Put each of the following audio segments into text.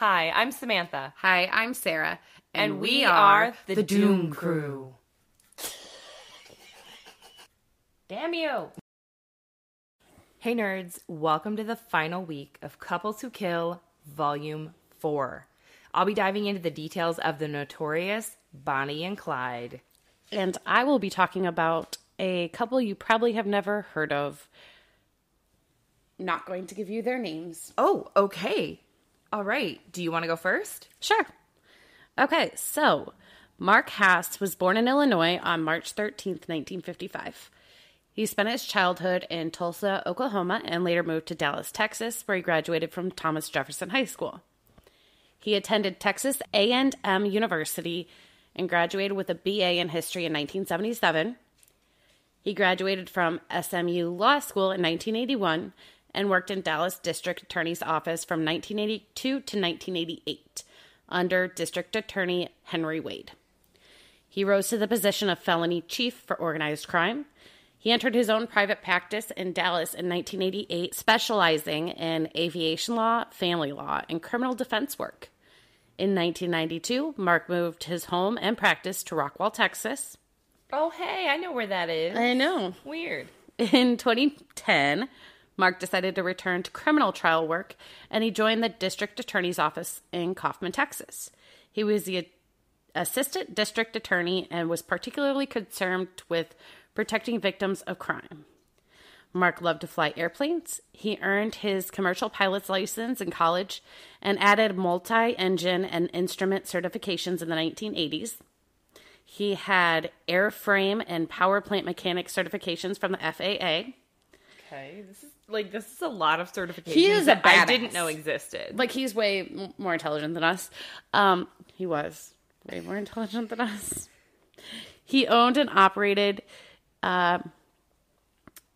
Hi, I'm Samantha. Hi, I'm Sarah. And we are the Doom Crew. Damn you! Hey nerds, welcome to the final week of Couples Who Kill, Volume 4. I'll be diving into the details of the notorious Bonnie and Clyde. And I will be talking about a couple you probably have never heard of. Not going to give you their names. Oh, okay. All right. Do you want to go first? Sure. Okay, so Mark Hasse was born in Illinois on March 13th, 1955. He spent his childhood in Tulsa, Oklahoma, and later moved to Dallas, Texas, where he graduated from Thomas Jefferson High School. He attended Texas A&M University and graduated with a BA in history in 1977. He graduated from SMU Law School in 1981 and worked in Dallas District Attorney's Office from 1982 to 1988 under District Attorney Henry Wade. He rose to the position of felony chief for organized crime. He entered his own private practice in Dallas in 1988, specializing in aviation law, family law, and criminal defense work. In 1992, Mark moved his home and practice to Rockwall, Texas. Oh, hey, I know where that is. I know. Weird. In 2010, Mark decided to return to criminal trial work, and he joined the District Attorney's Office in Kaufman, Texas. He was the Assistant District Attorney and was particularly concerned with protecting victims of crime. Mark loved to fly airplanes. He earned his commercial pilot's license in college and added multi-engine and instrument certifications in the 1980s. He had airframe and power plant mechanic certifications from the FAA. Okay, this is a lot of certifications he is that I didn't know existed. Like, he's way more intelligent than us. He was way more intelligent than us. He owned and operated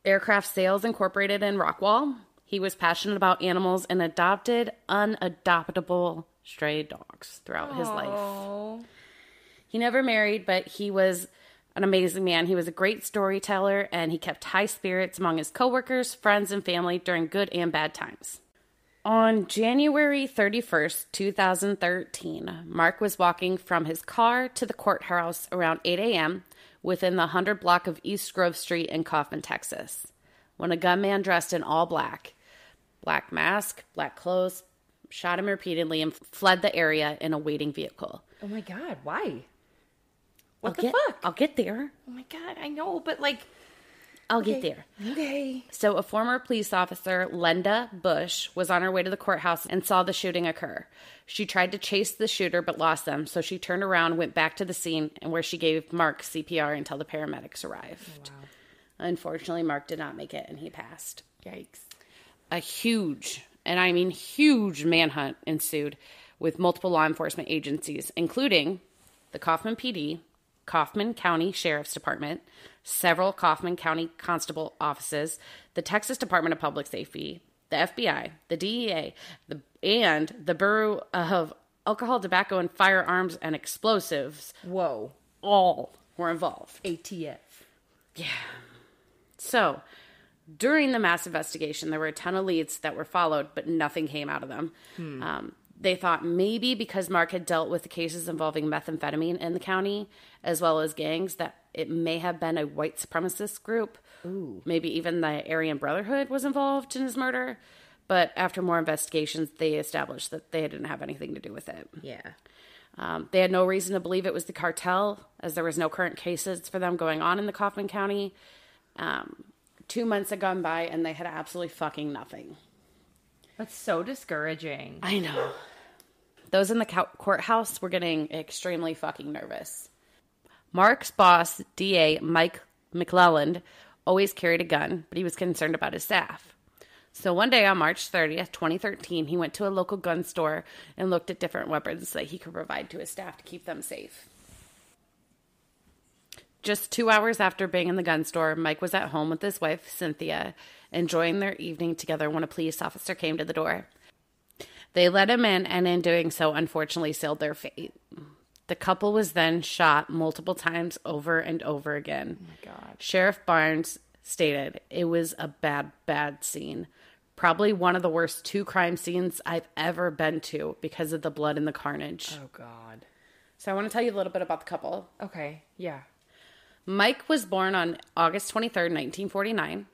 Aircraft Sales Incorporated in Rockwall. He was passionate about animals and adopted unadoptable stray dogs throughout his life. He never married, but he was an amazing man. He was a great storyteller, and he kept high spirits among his coworkers, friends, and family during good and bad times. On January 31st, 2013, Mark was walking from his car to the courthouse around 8 a.m. within the 100 block of East Grove Street in Kaufman, Texas, when a gunman dressed in all black mask, black clothes, shot him repeatedly and fled the area in a waiting vehicle. Oh my God, why? What the fuck? I'll get there. Oh my God, I know, but I'll get there. Okay. So a former police officer, Linda Bush, was on her way to the courthouse and saw the shooting occur. She tried to chase the shooter but lost them, so she turned around, went back to the scene, and where she gave Mark CPR until the paramedics arrived. Oh, wow. Unfortunately, Mark did not make it, and he passed. Yikes. A huge, and I mean huge, manhunt ensued with multiple law enforcement agencies, including the Kaufman PD, Kaufman County Sheriff's Department, several Kaufman County Constable offices, the Texas Department of Public Safety, the FBI, the DEA, and the Bureau of Alcohol, Tobacco, and Firearms and Explosives. Whoa. All were involved. ATF. Yeah. So, during the mass investigation, there were a ton of leads that were followed, but nothing came out of them. They thought maybe because Mark had dealt with the cases involving methamphetamine in the county, as well as gangs, that it may have been a white supremacist group. Ooh. Maybe even the Aryan Brotherhood was involved in his murder. But after more investigations, they established that they didn't have anything to do with it. Yeah. They had no reason to believe it was the cartel, as there was no current cases for them going on in the Kaufman County. 2 months had gone by, and they had absolutely fucking nothing. That's so discouraging. I know. Those in the courthouse were getting extremely fucking nervous. Mark's boss, DA Mike McLelland, always carried a gun, but he was concerned about his staff. So one day on March 30th, 2013, he went to a local gun store and looked at different weapons that he could provide to his staff to keep them safe. Just 2 hours after being in the gun store, Mike was at home with his wife, Cynthia, enjoying their evening together when a police officer came to the door. They let him in, and in doing so, unfortunately sealed their fate. The couple was then shot multiple times over and over again. Oh my God. Sheriff Barnes stated, "It was a bad, bad scene. Probably one of the worst two crime scenes I've ever been to because of the blood and the carnage. Oh, God. So I want to tell you a little bit about the couple. Okay, yeah. Mike was born on August 23rd, 1949.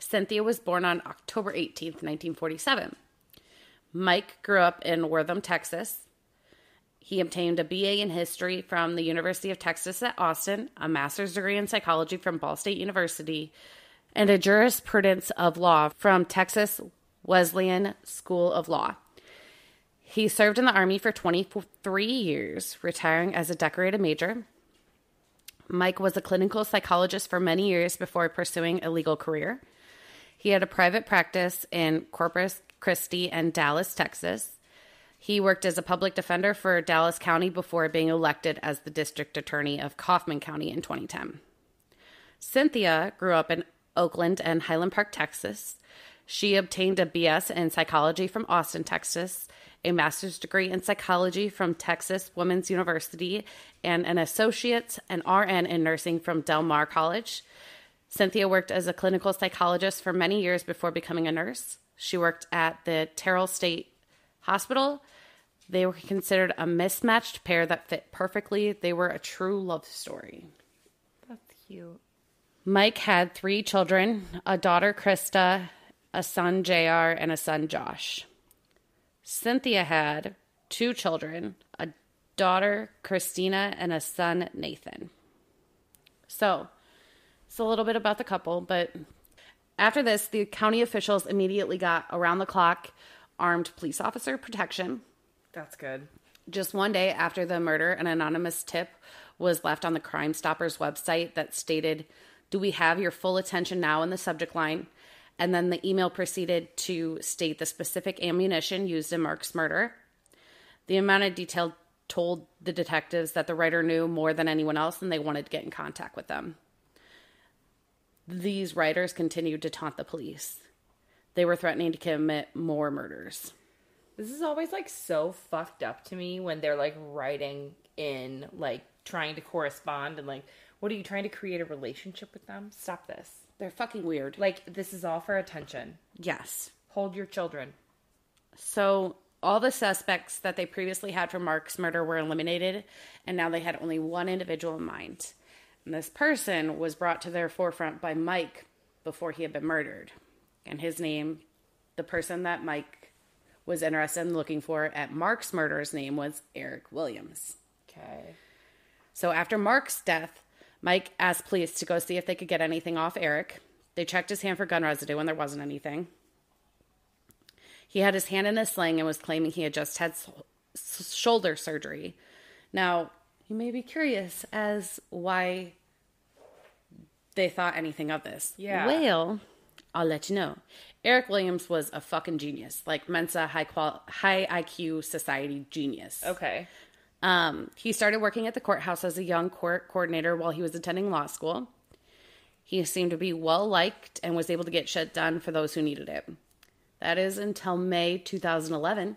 Cynthia was born on October 18th, 1947. Mike grew up in Wortham, Texas. He obtained a BA in history from the University of Texas at Austin, a master's degree in psychology from Ball State University, and a jurisprudence of law from Texas Wesleyan School of Law. He served in the Army for 23 years, retiring as a decorated major. Mike was a clinical psychologist for many years before pursuing a legal career. He had a private practice in Corpus Christi and Dallas, Texas. He worked as a public defender for Dallas County before being elected as the district attorney of Kaufman County in 2010. Cynthia grew up in Oakland and Highland Park, Texas. She obtained a BS in psychology from Austin, Texas, a master's degree in psychology from Texas Women's University, and an associate's and RN in nursing from Del Mar College. Cynthia worked as a clinical psychologist for many years before becoming a nurse. She worked at the Terrell State Hospital. They were considered a mismatched pair that fit perfectly. They were a true love story. That's cute. Mike had three children, a daughter, Krista, a son, JR, and a son, Josh. Cynthia had two children, a daughter, Christina, and a son, Nathan. So, it's a little bit about the couple, but after this, the county officials immediately got around-the-clock armed police officer protection. That's good. Just one day after the murder, an anonymous tip was left on the Crime Stoppers website that stated, "Do we have your full attention now?" in the subject line. And then the email proceeded to state the specific ammunition used in Mark's murder. The amount of detail told the detectives that the writer knew more than anyone else, and they wanted to get in contact with them. These writers continued to taunt the police. They were threatening to commit more murders. This is always, like, so fucked up to me when they're, like, writing in, like, trying to correspond and, like, what are you trying to create a relationship with them? Stop this. They're fucking weird. Like, this is all for attention. Yes. Hold your children. So, all the suspects that they previously had for Mark's murder were eliminated, and now they had only one individual in mind. And this person was brought to their forefront by Mike before he had been murdered. And his name, the person that Mike was interested in looking for at Mark's murder's name was Eric Williams. Okay. So, after Mark's death, Mike asked police to go see if they could get anything off Eric. They checked his hand for gun residue, and there wasn't anything. He had his hand in a sling and was claiming he had just had shoulder surgery. Now, you may be curious as why they thought anything of this. Yeah. Well, I'll let you know. Eric Williams was a fucking genius. Like, Mensa high IQ society genius. Okay. He started working at the courthouse as a young court coordinator while he was attending law school. He seemed to be well-liked and was able to get shit done for those who needed it. That is until May 2011.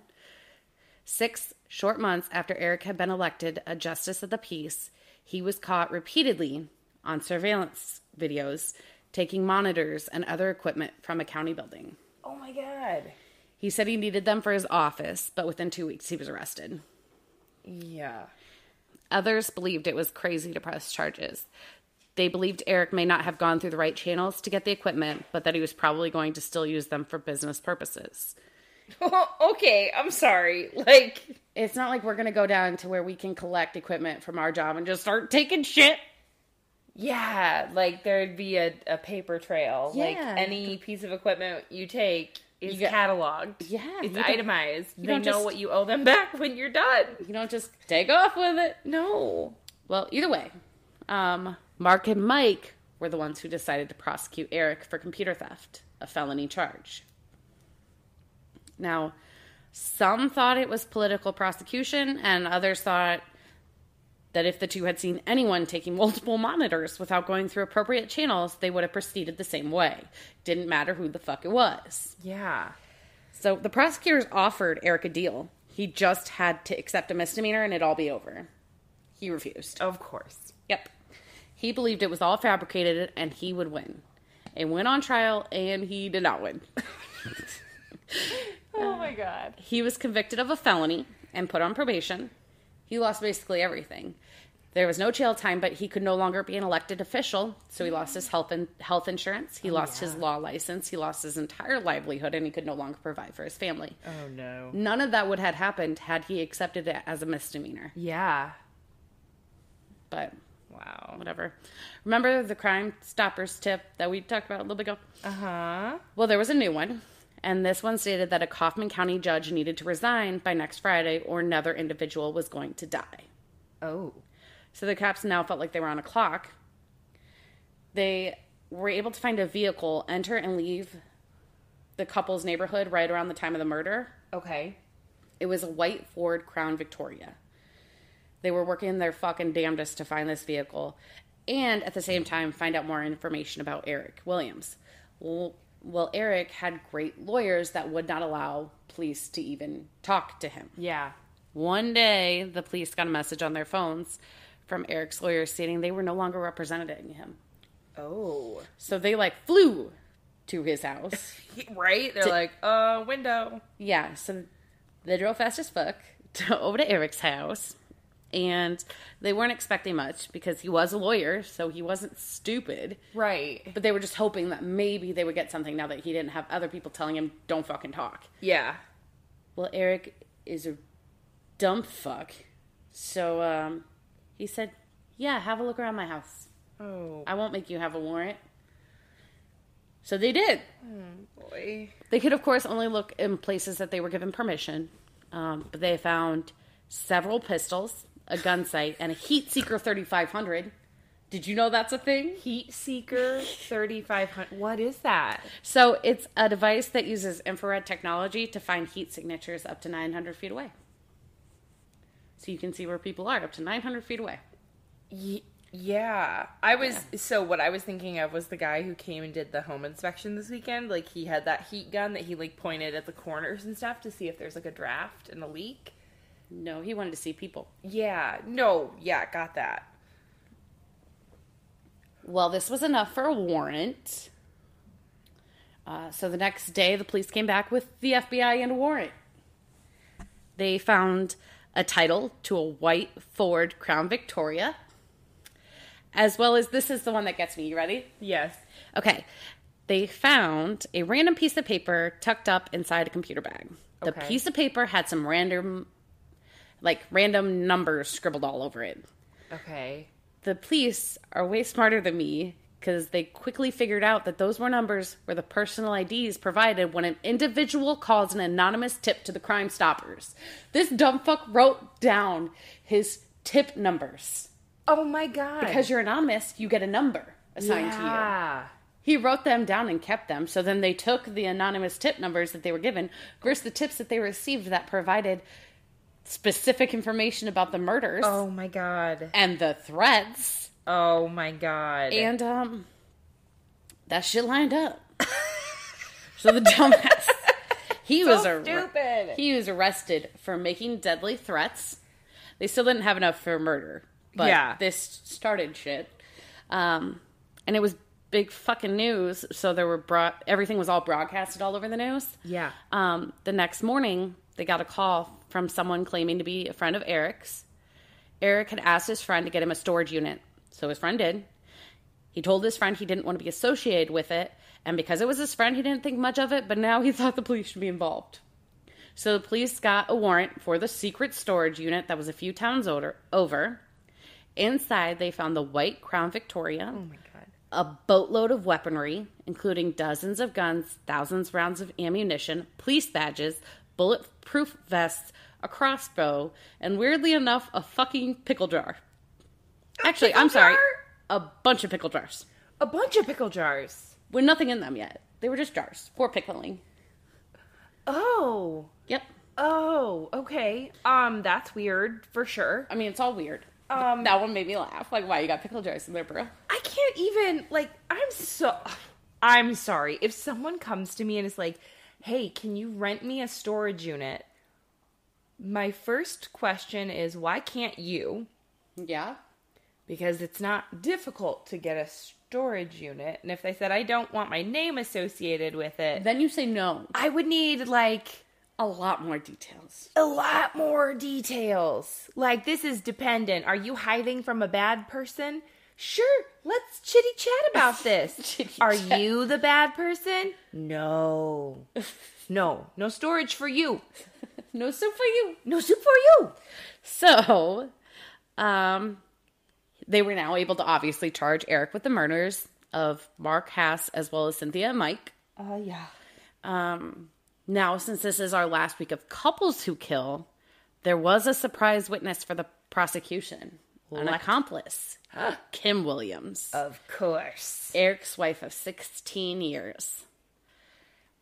6 short months after Eric had been elected a justice of the peace, he was caught repeatedly on surveillance videos, taking monitors and other equipment from a county building. Oh, my God. He said he needed them for his office, but within 2 weeks he was arrested. Yeah. Others believed it was crazy to press charges. They believed Eric may not have gone through the right channels to get the equipment, but that he was probably going to still use them for business purposes. Okay, I'm sorry. Like, it's not like we're going to go down to where we can collect equipment from our job and just start taking shit. Yeah, like there'd be a paper trail. Yeah. Like, any piece of equipment you take is cataloged. Yeah. It's itemized. They know what you owe them back when you're done. You don't just take off with it. No. Well, either way, Mark and Mike were the ones who decided to prosecute Eric for computer theft, a felony charge. Now, some thought it was political prosecution, and others thought that if the two had seen anyone taking multiple monitors without going through appropriate channels, they would have proceeded the same way. Didn't matter who the fuck it was. Yeah. So the prosecutors offered Eric a deal. He just had to accept a misdemeanor and it'd all be over. He refused. Of course. Yep. He believed it was all fabricated and he would win. It went on trial and he did not win. Oh, my God. He was convicted of a felony and put on probation. He lost basically everything. There was no jail time, but he could no longer be an elected official, so he lost his health insurance. He lost his law license. He lost his entire livelihood, and he could no longer provide for his family. Oh, no. None of that would have happened had he accepted it as a misdemeanor. Yeah. But... wow. Whatever. Remember the Crime Stoppers tip that we talked about a little bit ago? Uh-huh. Well, there was a new one, and this one stated that a Kaufman County judge needed to resign by next Friday or another individual was going to die. Oh. So the cops now felt like they were on a clock. They were able to find a vehicle, enter and leave the couple's neighborhood right around the time of the murder. Okay. It was a white Ford Crown Victoria. They were working their fucking damnedest to find this vehicle and, at the same time, find out more information about Eric Williams. Well, Eric had great lawyers that would not allow police to even talk to him. Yeah. One day, the police got a message on their phones from Eric's lawyer stating they were no longer representing him. Oh. So they, flew to his house. Right? They're window. Yeah. So they drove fast as fuck over to Eric's house. And they weren't expecting much because he was a lawyer, so he wasn't stupid. Right. But they were just hoping that maybe they would get something now that he didn't have other people telling him, don't fucking talk. Yeah. Well, Eric is a dumb fuck. So, he said, yeah, have a look around my house. Oh. I won't make you have a warrant. So they did. Oh, boy. They could, of course, only look in places that they were given permission. But they found several pistols, a gun sight, and a Heat Seeker 3500. Did you know that's a thing? Heat Seeker 3500. What is that? So it's a device that uses infrared technology to find heat signatures up to 900 feet away. So you can see where people are up to 900 feet away. Yeah. So what I was thinking of was the guy who came and did the home inspection this weekend. He had that heat gun that he, pointed at the corners and stuff to see if there's, a draft and a leak. No, he wanted to see people. Yeah. No. Yeah, got that. Well, this was enough for a warrant. So the next day, the police came back with the FBI and a warrant. They found a title to a white Ford Crown Victoria, as well as, this is the one that gets me. You ready? Yes. Okay. They found a random piece of paper tucked up inside a computer bag. The piece of paper had some random numbers scribbled all over it. Okay. The police are way smarter than me because they quickly figured out that those were numbers were the personal IDs provided when an individual calls an anonymous tip to the Crime Stoppers. This dumb fuck wrote down his tip numbers. Oh, my God. Because you're anonymous, you get a number assigned to you. Yeah. He wrote them down and kept them, so then they took the anonymous tip numbers that they were given versus the tips that they received that provided specific information about the murders. Oh, my God. And the threats. Oh, my God. And, that shit lined up. So the dumbass, he was arrested for making deadly threats. They still didn't have enough for murder, but this started shit. And it was big fucking news, so there were everything was all broadcasted all over the news. Yeah. The next morning, they got a call from someone claiming to be a friend of Eric's. Eric had asked his friend to get him a storage unit, so his friend did. He told his friend he didn't want to be associated with it, and because it was his friend, he didn't think much of it, but now he thought the police should be involved. So the police got a warrant for the secret storage unit that was a few towns over. Inside, they found the white Crown Victoria, oh my God, a boatload of weaponry, including dozens of guns, thousands of rounds of ammunition, police badges, bulletproof vests, a crossbow, and weirdly enough, a fucking pickle jar. A bunch of pickle jars. A bunch of pickle jars. With nothing in them yet. They were just jars for pickling. Oh. Yep. Oh, okay. That's weird, for sure. I mean, it's all weird. That one made me laugh. Wow, you got pickle jars in there, bro. I can't even, I'm sorry. If someone comes to me and is like, hey, can you rent me a storage unit? My first question is, why can't you? Yeah. because it's not difficult to get a storage unit. And if they said, I don't want my name associated with it. Then you say no. I would need, like... a lot more details. A lot more details. Like, this is dependent. Are you hiding from a bad person? Sure, let's chitty-chat about this. Are you the bad person? No. No storage for you. No soup for you. No soup for you. So, they were now able to obviously charge Eric with the murders of Mark Hasse as well as Cynthia and Mike. Yeah. Now, since this is our last week of couples who kill, there was a surprise witness for the prosecution. What? An accomplice. Kim Williams. Of course. Eric's wife of 16 years.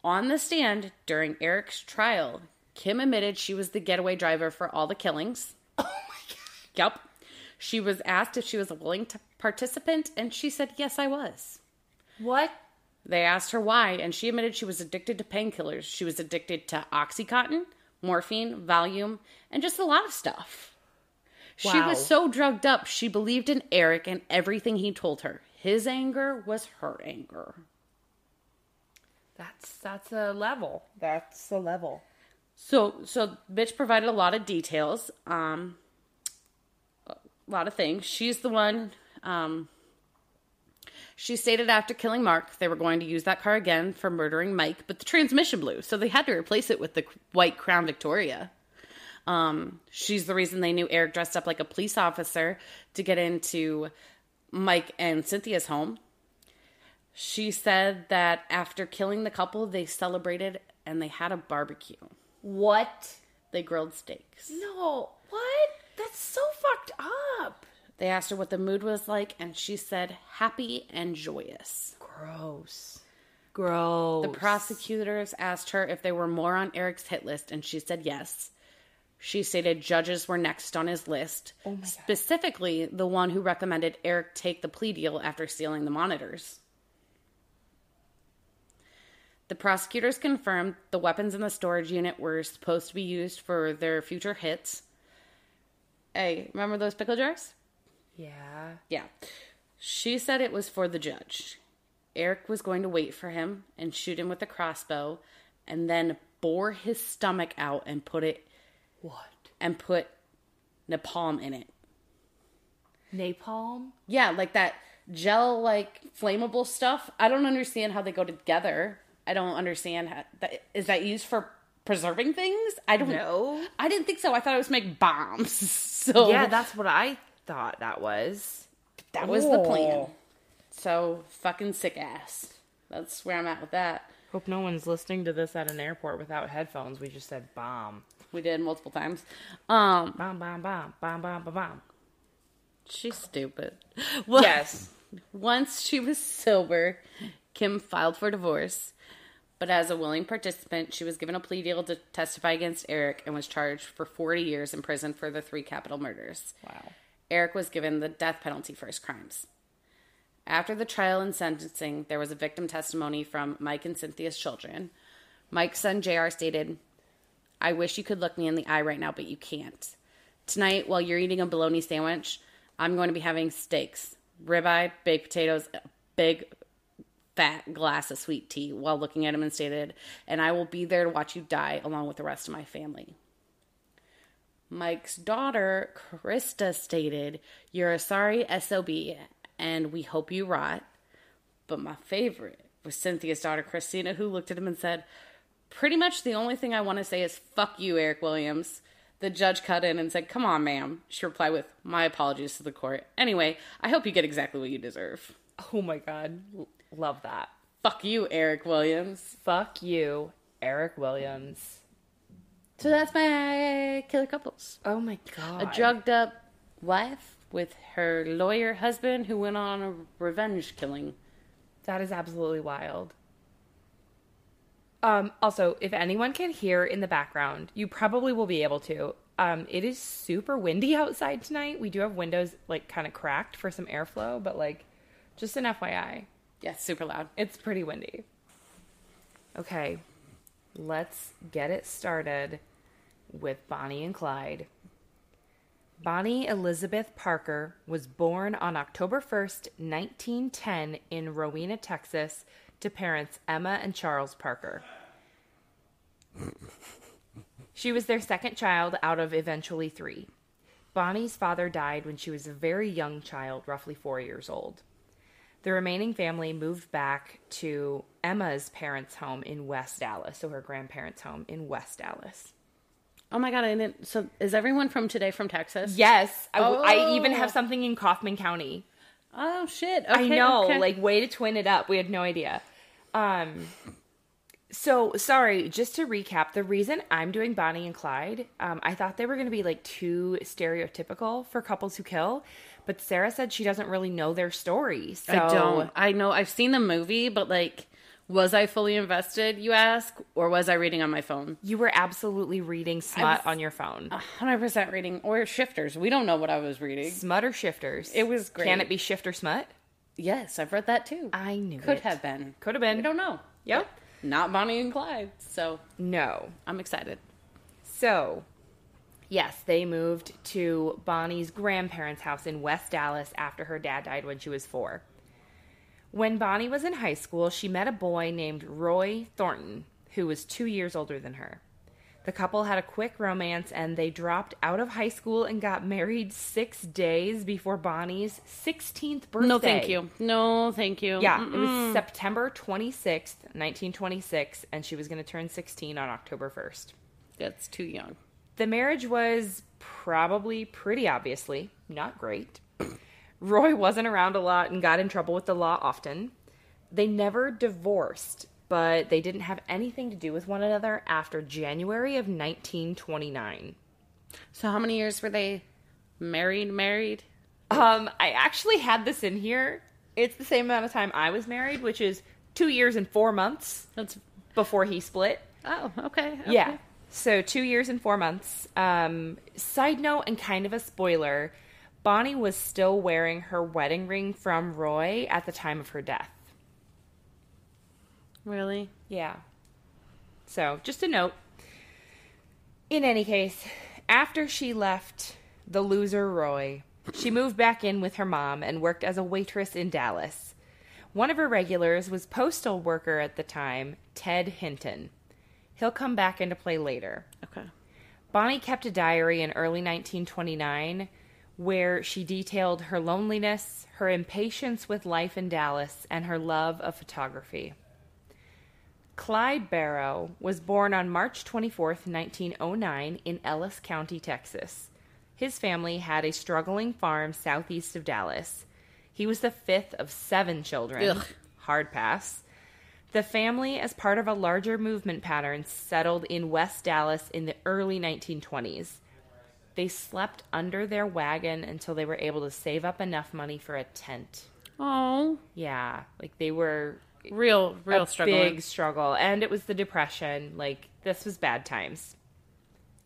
On the stand during Eric's trial, Kim admitted she was the getaway driver for all the killings. Oh my God. Yep. She was asked if she was a willing participant, and she said, yes, I was. What? They asked her why, and she admitted she was addicted to painkillers. She was addicted to Oxycontin, morphine, Valium, and just a lot of stuff. Wow. She was so drugged up, she believed in Eric and everything he told her. His anger was her anger. That's a level. That's a level. So bitch provided a lot of details, a lot of things. She's the one... She stated after killing Mark, they were going to use that car again for murdering Mike, but the transmission blew, so they had to replace it with the white Crown Victoria. She's the reason they knew Eric dressed up like a police officer to get into Mike and Cynthia's home. She said that after killing the couple, they celebrated and they had a barbecue. What? They grilled steaks. No, what? That's so fucked up. They asked her what the mood was like, and she said, happy and joyous. Gross. The prosecutors asked her if there were more on Eric's hit list, and she said yes. She stated judges were next on his list, specifically the one who recommended Eric take the plea deal after stealing the monitors. The prosecutors confirmed the weapons in the storage unit were supposed to be used for their future hits. Hey, remember those pickle jars? Yeah. She said it was for the judge. Eric was going to wait for him and shoot him with a crossbow and then bore his stomach out and put napalm in it. Napalm? Yeah, like that gel, like flammable stuff. I don't understand how they go together. I don't understand how that, is that used for preserving things? I don't know. I didn't think so. I thought it was to make bombs. So yeah, that's what I thought that was the plan. So fucking sick ass. That's where I'm at with that. Hope no one's listening to this at an airport without headphones. We just said bomb. We did multiple times. Bomb, bomb, bomb, bomb, bomb, bomb, bomb. She's stupid. Well, yes. Once she was sober, Kim filed for divorce, but as a willing participant, she was given a plea deal to testify against Eric and was charged for 40 years in prison for the 3 capital murders. Wow. Eric was given the death penalty for his crimes. After the trial and sentencing, there was a victim testimony from Mike and Cynthia's children. Mike's son, JR, stated, I wish you could look me in the eye right now, but you can't. Tonight, while you're eating a bologna sandwich, I'm going to be having steaks, ribeye, baked potatoes, a big fat glass of sweet tea, while looking at him and stated, and I will be there to watch you die along with the rest of my family. Mike's daughter, Krista, stated, you're a sorry SOB, and we hope you rot. But my favorite was Cynthia's daughter, Christina, who looked at him and said, pretty much the only thing I want to say is, fuck you, Eric Williams. The judge cut in and said, come on, ma'am. She replied with, my apologies to the court. Anyway, I hope you get exactly what you deserve. Oh, my God. Love that. Fuck you, Eric Williams. Fuck you, Eric Williams. So that's my killer couples. Oh my God. A drugged up wife with her lawyer husband who went on a revenge killing. That is absolutely wild. Also, if anyone can hear in the background, you probably will be able to. It is super windy outside tonight. We do have windows like kind of cracked for some airflow, but like just an FYI. Yeah, super loud. It's pretty windy. Okay. Let's get it started with Bonnie and Clyde. Bonnie Elizabeth Parker was born on October 1st, 1910 in Rowena, Texas, to parents Emma and Charles Parker. She was their second child out of eventually three. Bonnie's father died when she was a very young child, roughly 4 years old. The remaining family moved back to Emma's parents' home in West Dallas, so her grandparents' home in West Dallas. Oh my God, I didn't. So is everyone from today from Texas? Yes. Oh. I even have something in Kaufman County. Oh, shit. Okay, I know. Okay. Like, way to twin it up. We had no idea. So, sorry, just to recap, the reason I'm doing Bonnie and Clyde, I thought they were going to be, like, too stereotypical for couples who kill, but Sarah said she doesn't really know their story, so... I don't. I know. I've seen the movie, but, like, was I fully invested, you ask, or was I reading on my phone? You were absolutely reading smut on your phone. 100% reading, or shifters. We don't know what I was reading. Smut or shifters. It was great. Can it be shift or smut? Yes, I've read that, too. I knew it. Could have been. Could have been. We don't know. Yep. But not Bonnie and Clyde, so... No. I'm excited. So, yes, they moved to Bonnie's grandparents' house in West Dallas after her dad died when she was 4. When Bonnie was in high school, she met a boy named Roy Thornton, who was 2 years older than her. The couple had a quick romance, and they dropped out of high school and got married 6 days before Bonnie's 16th birthday. No, thank you. No, thank you. Yeah, It was September 26th, 1926, and she was going to turn 16 on October 1st. That's too young. The marriage was probably pretty obviously not great. Roy wasn't around a lot and got in trouble with the law often. They never divorced, but they didn't have anything to do with one another after January of 1929. So how many years were they married? I actually had this in here. It's the same amount of time I was married, which is 2 years and 4 months. That's before he split. Oh, okay. Yeah. So 2 years and 4 months. Side note and kind of a spoiler, Bonnie was still wearing her wedding ring from Roy at the time of her death. Really? Yeah. So, just a note. In any case, after she left the loser Roy, she moved back in with her mom and worked as a waitress in Dallas. One of her regulars was postal worker at the time, Ted Hinton. He'll come back into play later. Okay. Bonnie kept a diary in early 1929 where she detailed her loneliness, her impatience with life in Dallas, and her love of photography. Clyde Barrow was born on March 24th, 1909, in Ellis County, Texas. His family had a struggling farm southeast of Dallas. He was the fifth of 7 children. Ugh. Hard pass. The family, as part of a larger movement pattern, settled in West Dallas in the early 1920s. They slept under their wagon until they were able to save up enough money for a tent. Oh. Yeah. Like, they were... Real struggle. Big struggle. And it was the Depression. Like, this was bad times.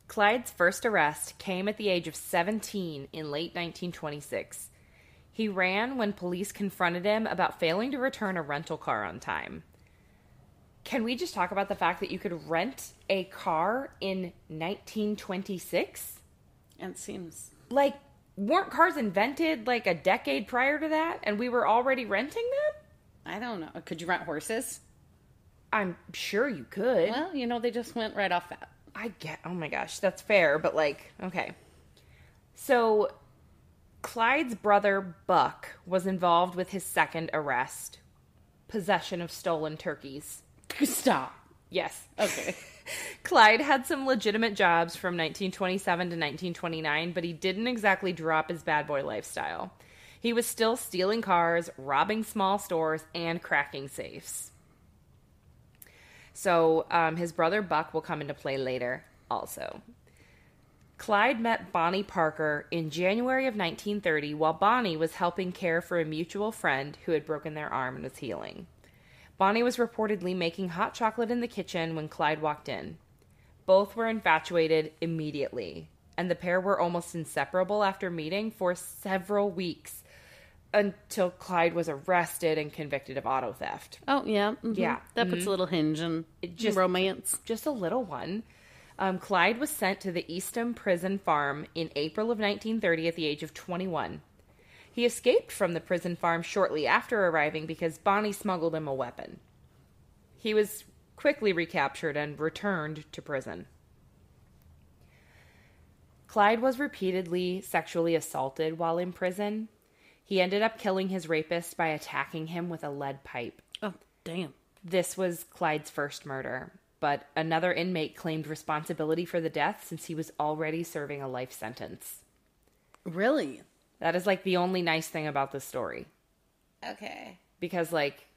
Clyde's first arrest came at the age of 17 in late 1926. He ran when police confronted him about failing to return a rental car on time. Can we just talk about the fact that you could rent a car in 1926? It seems... Like, weren't cars invented, like, a decade prior to that? And we were already renting them? I don't know. Could you rent horses? I'm sure you could. Well, you know, they just went right off that. I get... Oh, my gosh. That's fair, but, like, okay. So, Clyde's brother, Buck, was involved with his second arrest. Possession of stolen turkeys. Stop. Yes. Okay. Clyde had some legitimate jobs from 1927 to 1929, but he didn't exactly drop his bad boy lifestyle. He was still stealing cars, robbing small stores, and cracking safes. So his brother Buck will come into play later also. Clyde met Bonnie Parker in January of 1930 while Bonnie was helping care for a mutual friend who had broken their arm and was healing. Bonnie was reportedly making hot chocolate in the kitchen when Clyde walked in. Both were infatuated immediately, and the pair were almost inseparable after meeting for several weeks. Until Clyde was arrested and convicted of auto theft. Oh, yeah. Mm-hmm. Yeah. That puts a little hinge in romance. Just a little one. Clyde was sent to the Eastham prison farm in April of 1930 at the age of 21. He escaped from the prison farm shortly after arriving because Bonnie smuggled him a weapon. He was quickly recaptured and returned to prison. Clyde was repeatedly sexually assaulted while in prison. He ended up killing his rapist by attacking him with a lead pipe. Oh, damn. This was Clyde's first murder, but another inmate claimed responsibility for the death since he was already serving a life sentence. Really? That is, like, the only nice thing about this story. Okay. Because, like...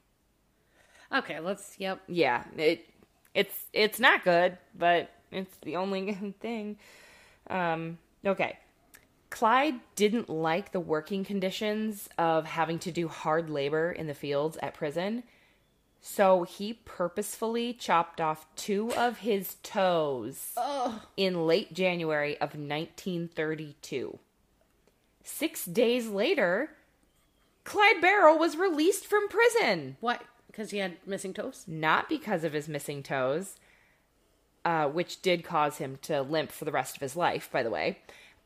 Okay, let's... Yep. Yeah. It's not good, but it's the only good thing. Okay. Clyde didn't like the working conditions of having to do hard labor in the fields at prison, so he purposefully chopped off two of his toes in late January of 1932. 6 days later, Clyde Barrow was released from prison. Why? Because he had missing toes? Not because of his missing toes, which did cause him to limp for the rest of his life, by the way.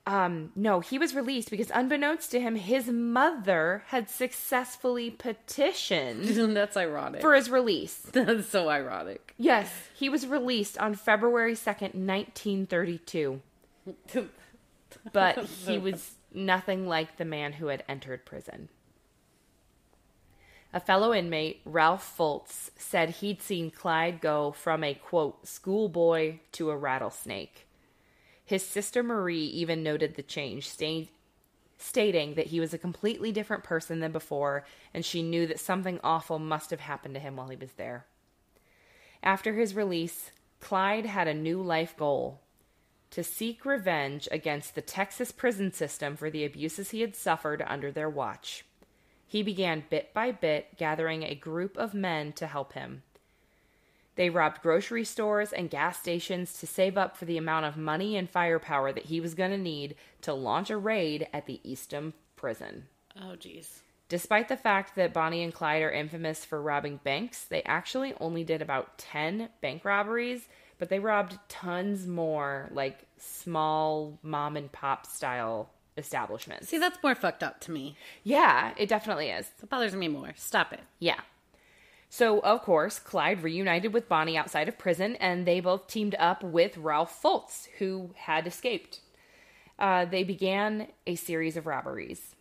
No, he was released because, unbeknownst to him, his mother had successfully petitioned. That's ironic. For his release. That's so ironic. Yes, he was released on February 2nd, 1932. But he was nothing like the man who had entered prison. A fellow inmate, Ralph Fults, said he'd seen Clyde go from a, quote, schoolboy to a rattlesnake. His sister Marie even noted the change, stating that he was a completely different person than before, and she knew that something awful must have happened to him while he was there. After his release, Clyde had a new life goal: to seek revenge against the Texas prison system for the abuses he had suffered under their watch. He began bit by bit gathering a group of men to help him. They robbed grocery stores and gas stations to save up for the amount of money and firepower that he was going to need to launch a raid at the Eastham prison. Oh, geez. Despite the fact that Bonnie and Clyde are infamous for robbing banks, they actually only did about 10 bank robberies, but they robbed tons more, like, small mom-and-pop style establishments. See, that's more fucked up to me. Yeah, it definitely is. It bothers me more. Stop it. Yeah. So, of course, Clyde reunited with Bonnie outside of prison, and they both teamed up with Ralph Fults, who had escaped. They began a series of robberies.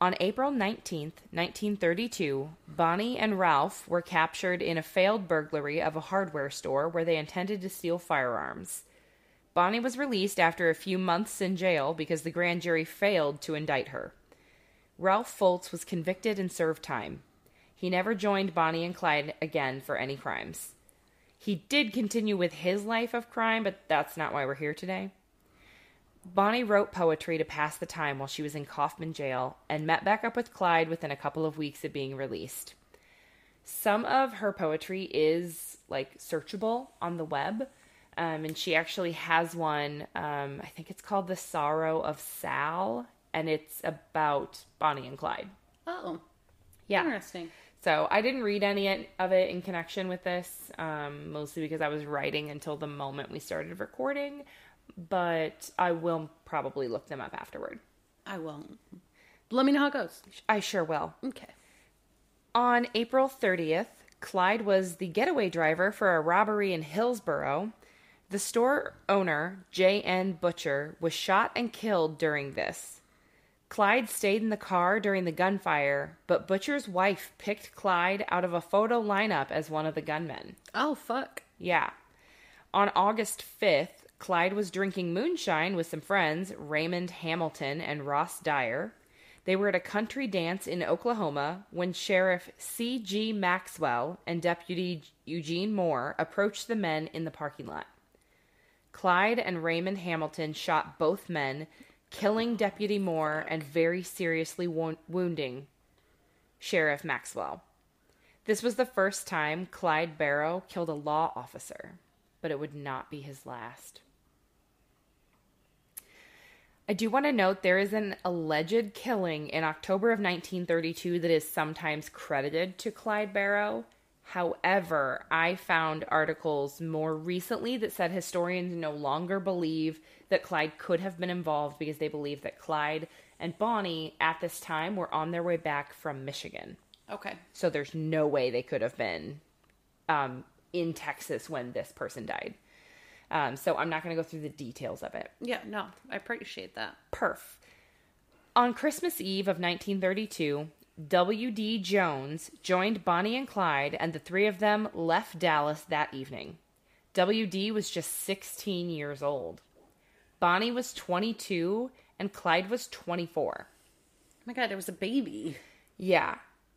On April 19th, 1932, Bonnie and Ralph were captured in a failed burglary of a hardware store where they intended to steal firearms. Bonnie was released after a few months in jail because the grand jury failed to indict her. Ralph Fults was convicted and served time. He never joined Bonnie and Clyde again for any crimes. He did continue with his life of crime, but that's not why we're here today. Bonnie wrote poetry to pass the time while she was in Kaufman jail and met back up with Clyde within a couple of weeks of being released. Some of her poetry is, like, searchable on the web, and she actually has one. I think it's called The Sorrow of Sal, and it's about Bonnie and Clyde. Oh, yeah. Interesting. So I didn't read any of it in connection with this, mostly because I was writing until the moment we started recording, but I will probably look them up afterward. I won't. Let me know how it goes. I sure will. Okay. On April 30th, Clyde was the getaway driver for a robbery in Hillsboro. The store owner, J.N. Butcher, was shot and killed during this. Clyde stayed in the car during the gunfire, but Butcher's wife picked Clyde out of a photo lineup as one of the gunmen. Oh, fuck. Yeah. On August 5th, Clyde was drinking moonshine with some friends, Raymond Hamilton and Ross Dyer. They were at a country dance in Oklahoma when Sheriff C.G. Maxwell and Deputy Eugene Moore approached the men in the parking lot. Clyde and Raymond Hamilton shot both men, killing Deputy Moore and very seriously wounding Sheriff Maxwell. This was the first time Clyde Barrow killed a law officer, but it would not be his last. I do want to note there is an alleged killing in October of 1932 that is sometimes credited to Clyde Barrow. However, I found articles more recently that said historians no longer believe that Clyde could have been involved because they believe that Clyde and Bonnie at this time were on their way back from Michigan. Okay. So there's no way they could have been in Texas when this person died. So I'm not going to go through the details of it. Yeah, no, I appreciate that. Perf. On Christmas Eve of 1932... W.D. Jones joined Bonnie and Clyde, and the three of them left Dallas that evening. W.D. was just 16 years old. Bonnie was 22, and Clyde was 24. Oh my God, it was a baby. Yeah.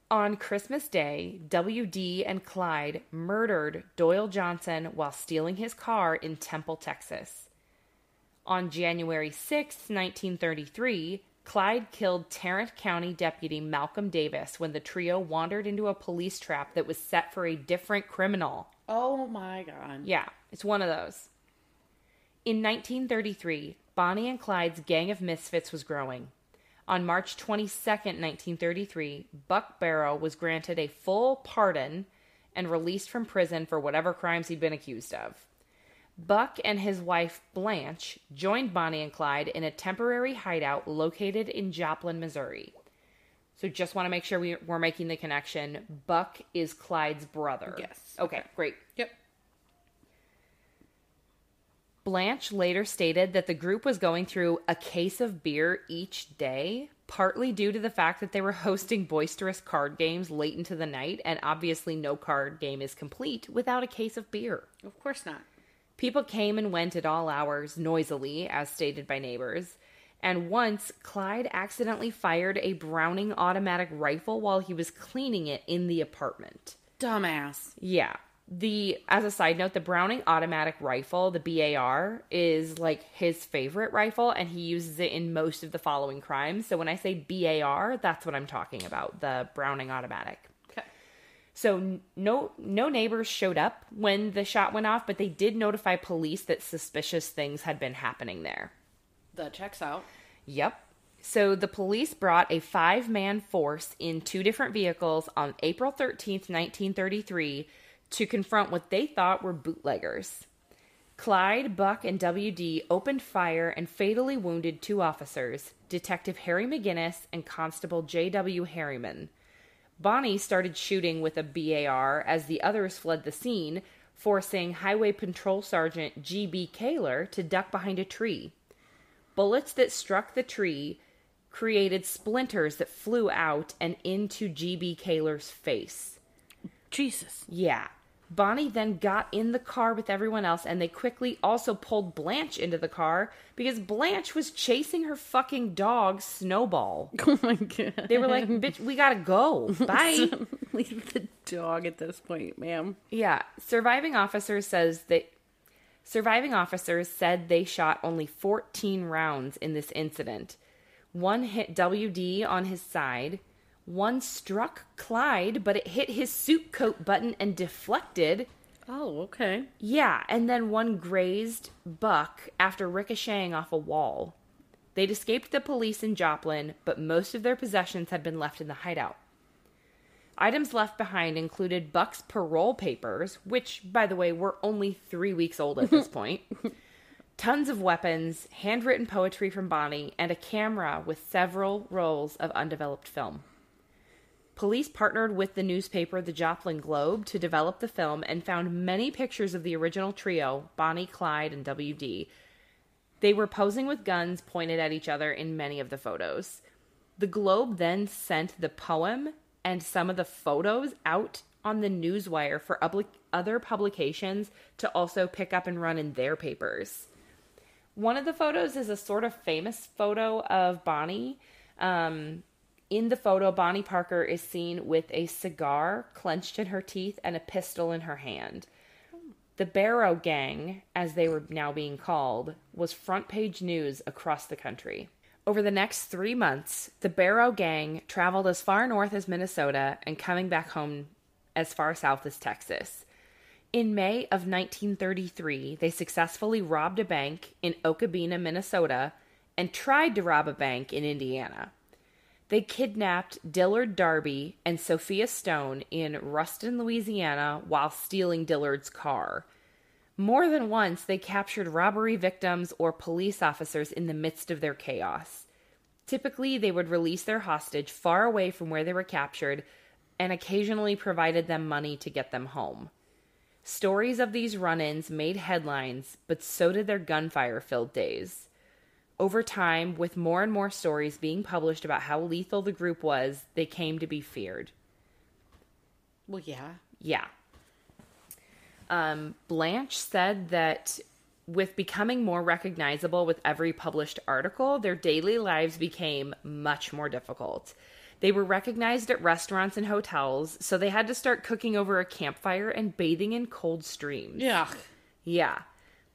On Christmas Day, W.D. and Clyde murdered Doyle Johnson while stealing his car in Temple, Texas. On January 6, 1933... Clyde killed Tarrant County Deputy Malcolm Davis when the trio wandered into a police trap that was set for a different criminal. Oh my God. Yeah, it's one of those. In 1933, Bonnie and Clyde's gang of misfits was growing. On March 22nd, 1933, Buck Barrow was granted a full pardon and released from prison for whatever crimes he'd been accused of. Buck and his wife, Blanche, joined Bonnie and Clyde in a temporary hideout located in Joplin, Missouri. So just want to make sure we're making the connection. Buck is Clyde's brother. Yes. Okay, great. Yep. Blanche later stated that the group was going through a case of beer each day, partly due to the fact that they were hosting boisterous card games late into the night, and obviously no card game is complete without a case of beer. Of course not. People came and went at all hours, noisily, as stated by neighbors. And once, Clyde accidentally fired a Browning automatic rifle while he was cleaning it in the apartment. Dumbass. Yeah. As a side note, the Browning automatic rifle, the BAR, is like his favorite rifle, and he uses it in most of the following crimes. So when I say BAR, that's what I'm talking about, the Browning automatic. So no neighbors showed up when the shot went off, but they did notify police that suspicious things had been happening there. That checks out. Yep. So the police brought a 5-man force in 2 different vehicles on April 13th, 1933 to confront what they thought were bootleggers. Clyde, Buck, and W.D. opened fire and fatally wounded 2 officers, Detective Harry McGinnis and Constable J.W. Harriman. Bonnie started shooting with a BAR as the others fled the scene, forcing Highway Patrol Sergeant G.B. Kaler to duck behind a tree. Bullets that struck the tree created splinters that flew out and into G.B. Kaler's face. Jesus. Yeah. Bonnie then got in the car with everyone else, and they quickly also pulled Blanche into the car because Blanche was chasing her fucking dog, Snowball. Oh my God. They were like, bitch, we gotta go. Bye. Leave the dog at this point, ma'am. Yeah. Surviving officers said they shot only 14 rounds in this incident. 1 hit WD on his side. 1 struck Clyde, but it hit his suit coat button and deflected. Oh, okay. Yeah, and then 1 grazed Buck after ricocheting off a wall. They'd escaped the police in Joplin, but most of their possessions had been left in the hideout. Items left behind included Buck's parole papers, which, by the way, were only 3 weeks old at this point, tons of weapons, handwritten poetry from Bonnie, and a camera with several rolls of undeveloped film. Police partnered with the newspaper, the Joplin Globe, to develop the film and found many pictures of the original trio, Bonnie, Clyde, and W.D. They were posing with guns pointed at each other in many of the photos. The Globe then sent the poem and some of the photos out on the newswire for other publications to also pick up and run in their papers. One of the photos is a sort of famous photo of Bonnie. In the photo, Bonnie Parker is seen with a cigar clenched in her teeth and a pistol in her hand. The Barrow Gang, as they were now being called, was front-page news across the country. Over the next 3 months, the Barrow Gang traveled as far north as Minnesota and coming back home as far south as Texas. In May of 1933, they successfully robbed a bank in Okabena, Minnesota, and tried to rob a bank in Indiana. They kidnapped Dillard Darby and Sophia Stone in Ruston, Louisiana, while stealing Dillard's car. More than once, they captured robbery victims or police officers in the midst of their chaos. Typically, they would release their hostage far away from where they were captured and occasionally provided them money to get them home. Stories of these run-ins made headlines, but so did their gunfire-filled days. Over time, with more and more stories being published about how lethal the group was, they came to be feared. Well, yeah. Yeah. Blanche said that with becoming more recognizable with every published article, their daily lives became much more difficult. They were recognized at restaurants and hotels, so they had to start cooking over a campfire and bathing in cold streams. Yeah. Yeah.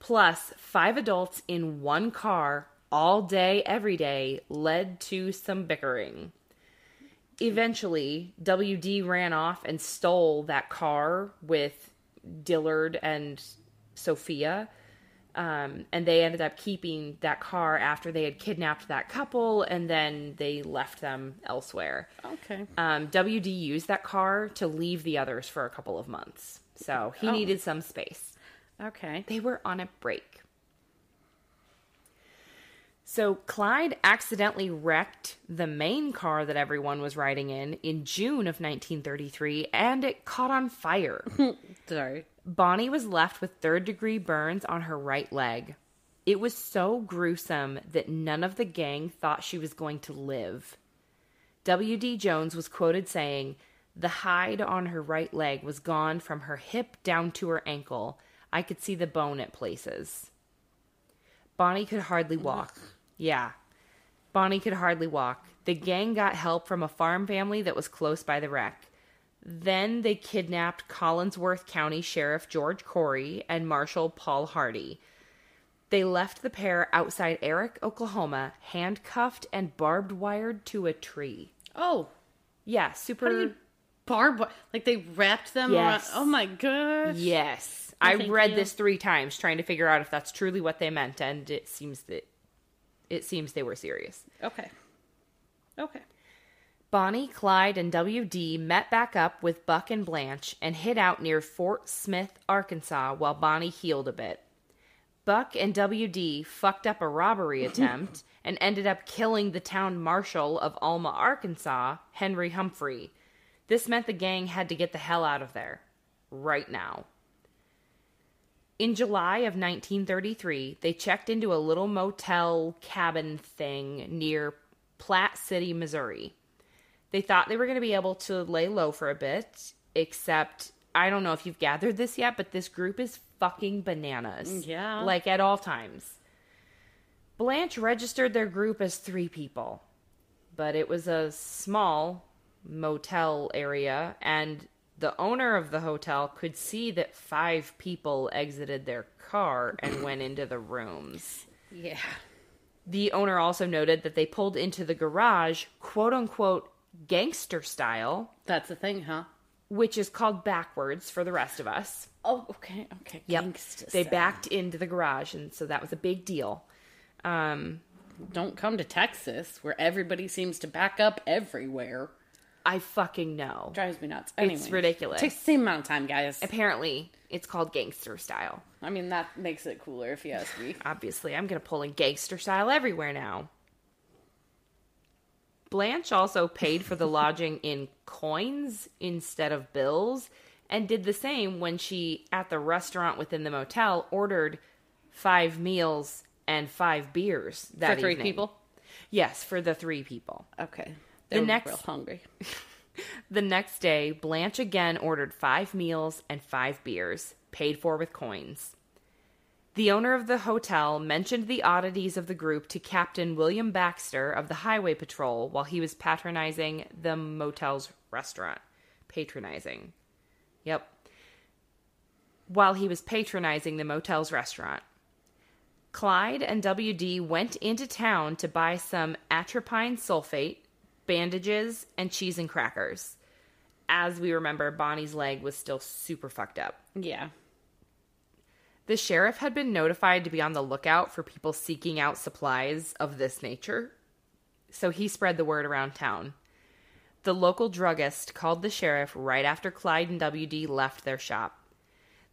Plus, 5 adults in one car all day, every day, led to some bickering. Eventually, W.D. ran off and stole that car with Dillard and Sophia, and they ended up keeping that car after they had kidnapped that couple, and then they left them elsewhere. Okay. WD used that car to leave the others for a couple of months, so he needed some space. Okay. They were on a break. So Clyde accidentally wrecked the main car that everyone was riding in June of 1933, and it caught on fire. Sorry. Bonnie was left with third-degree burns on her right leg. It was so gruesome that none of the gang thought she was going to live. W.D. Jones was quoted saying, "The hide on her right leg was gone from her hip down to her ankle. I could see the bone at places." Bonnie could hardly walk. Yeah. Bonnie could hardly walk. The gang got help from a farm family that was close by the wreck. Then they kidnapped Collinsworth County Sheriff George Corey and Marshal Paul Hardy. They left the pair outside Eric, Oklahoma, handcuffed and barbed wired to a tree. Oh. Yeah, super. How do you barbed wire? Like they wrapped them around? Oh my gosh. Yes. I read this 3 times trying to figure out if that's truly what they meant, and it seems they were serious. Okay. Okay. Bonnie, Clyde, and W.D. met back up with Buck and Blanche and hid out near Fort Smith, Arkansas, while Bonnie healed a bit. Buck and W.D. fucked up a robbery attempt and ended up killing the town marshal of Alma, Arkansas, Henry Humphrey. This meant the gang had to get the hell out of there. Right now. In July of 1933, they checked into a little motel cabin thing near Platte City, Missouri. They thought they were going to be able to lay low for a bit, except, I don't know if you've gathered this yet, but this group is fucking bananas. Yeah. Like, at all times. Blanche registered their group as 3 people, but it was a small motel area, and the owner of the hotel could see that 5 people exited their car and went into the rooms. Yeah. The owner also noted that they pulled into the garage, quote-unquote, gangster style. That's the thing, huh? Which is called backwards for the rest of us. Oh, okay, okay. Yep. Gangster style. They backed into the garage, and so that was a big deal. Don't come to Texas, where everybody seems to back up everywhere. I fucking know. Drives me nuts. Anyway, it's ridiculous. It takes the same amount of time, guys. Apparently, it's called gangster style. I mean, that makes it cooler if you ask me. Obviously, I'm going to pull in gangster style everywhere now. Blanche also paid for the lodging in coins instead of bills and did the same when she, at the restaurant within the motel, ordered 5 meals and 5 beers that evening. For 3 people? Yes, for the 3 people. Okay. They were real hungry. The next day, Blanche again ordered 5 meals and 5 beers, paid for with coins. The owner of the hotel mentioned the oddities of the group to Captain William Baxter of the Highway Patrol while he was patronizing the motel's restaurant. Patronizing. Yep. While he was patronizing the motel's restaurant. Clyde and W.D. went into town to buy some atropine sulfate, bandages, and cheese and crackers. As we remember, Bonnie's leg was still super fucked up. Yeah. The sheriff had been notified to be on the lookout for people seeking out supplies of this nature. So he spread the word around town. The local druggist called the sheriff right after Clyde and W.D. left their shop.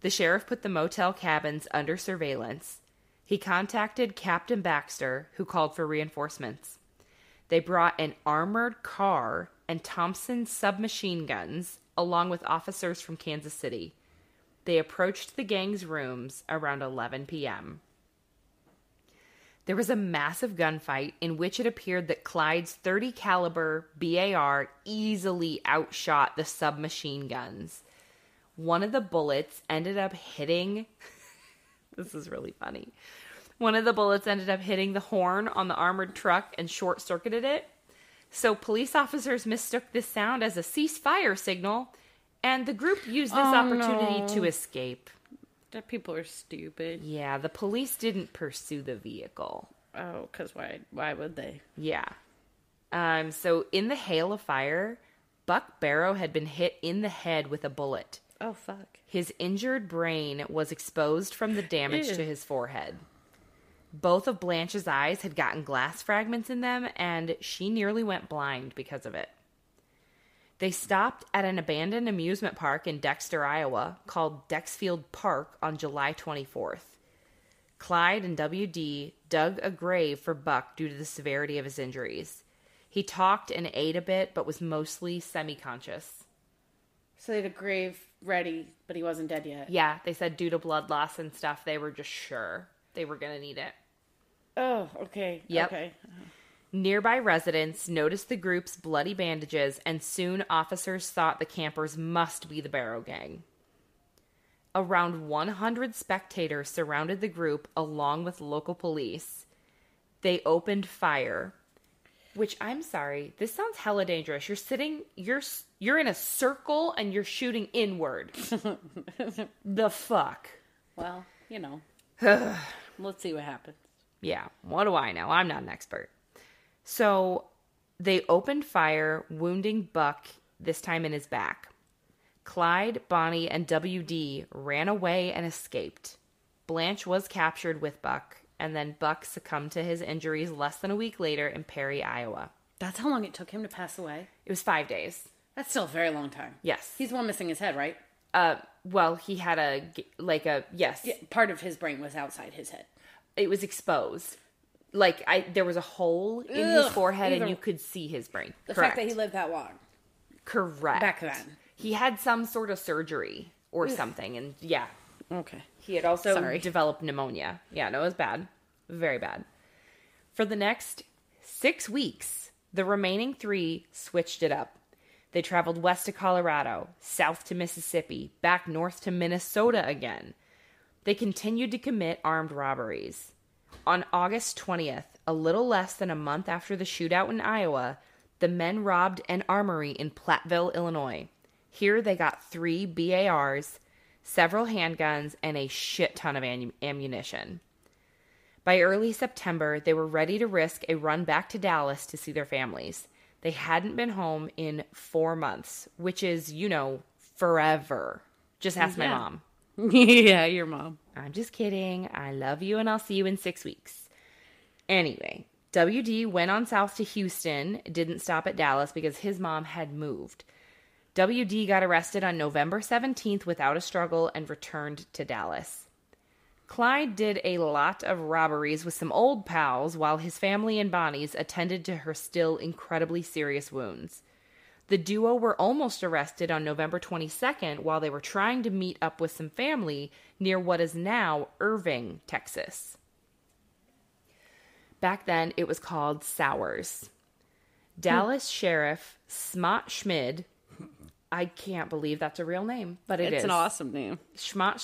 The sheriff put the motel cabins under surveillance. He contacted Captain Baxter, who called for reinforcements. They brought an armored car and Thompson's submachine guns, along with officers from Kansas City. They approached the gang's rooms around 11 p.m. There was a massive gunfight in which it appeared that Clyde's .30 caliber BAR easily outshot the submachine guns. One of the bullets ended up hitting... This is really funny. One of the bullets ended up hitting the horn on the armored truck and short-circuited it. So police officers mistook this sound as a ceasefire signal, and the group used this opportunity to escape. That people are stupid. Yeah, the police didn't pursue the vehicle. Oh, because why would they? Yeah. So in the hail of fire, Buck Barrow had been hit in the head with a bullet. Oh, fuck. His injured brain was exposed from the damage to his forehead. Both of Blanche's eyes had gotten glass fragments in them, and she nearly went blind because of it. They stopped at an abandoned amusement park in Dexter, Iowa, called Dexfield Park on July 24th. Clyde and W.D. dug a grave for Buck due to the severity of his injuries. He talked and ate a bit, but was mostly semi-conscious. So they had a grave ready, but he wasn't dead yet. Yeah, they said due to blood loss and stuff, they were just sure they were going to need it. Oh, okay. Yep. Okay. Nearby residents noticed the group's bloody bandages, and soon officers thought the campers must be the Barrow Gang. Around 100 spectators surrounded the group along with local police. They opened fire, which, I'm sorry, this sounds hella dangerous. You're sitting, you're in a circle, and you're shooting inward. The fuck? Well, you know. Let's see what happens. Yeah, what do I know? I'm not an expert. So they opened fire, wounding Buck, this time in his back. Clyde, Bonnie, and W.D. ran away and escaped. Blanche was captured with Buck, and then Buck succumbed to his injuries less than a week later in Perry, Iowa. That's how long it took him to pass away? It was 5 days. That's still a very long time. Yes. He's the one missing his head, right? Well, he had yes. Yeah, part of his brain was outside his head. It was exposed. Like, there was a hole in his forehead, and you could see his brain. The fact that he lived that long. Correct. Back then. He had some sort of surgery or something, and yeah. Okay. He had also developed pneumonia. Yeah, no, it was bad. Very bad. For the next 6 weeks, the remaining three switched it up. They traveled west to Colorado, south to Mississippi, back north to Minnesota again. They continued to commit armed robberies. On August 20th, a little less than a month after the shootout in Iowa, the men robbed an armory in Platteville, Illinois. Here they got 3 BARs, several handguns, and a shit ton of ammunition. By early September, they were ready to risk a run back to Dallas to see their families. They hadn't been home in 4 months, which is, you know, forever. Just ask my mom. Yeah, your mom. I'm just kidding. I love you, and I'll see you in 6 weeks. Anyway, W.D. went on south to Houston, didn't stop at Dallas because his mom had moved. W.D. got arrested on November 17th without a struggle and returned to Dallas. Clyde did a lot of robberies with some old pals while his family and Bonnie's attended to her still incredibly serious wounds. The duo were almost arrested on November 22nd while they were trying to meet up with some family near what is now Irving, Texas. Back then, it was called Sowers. Dallas Sheriff Schmott Schmid, I can't believe that's a real name, but it's an awesome name. Schmott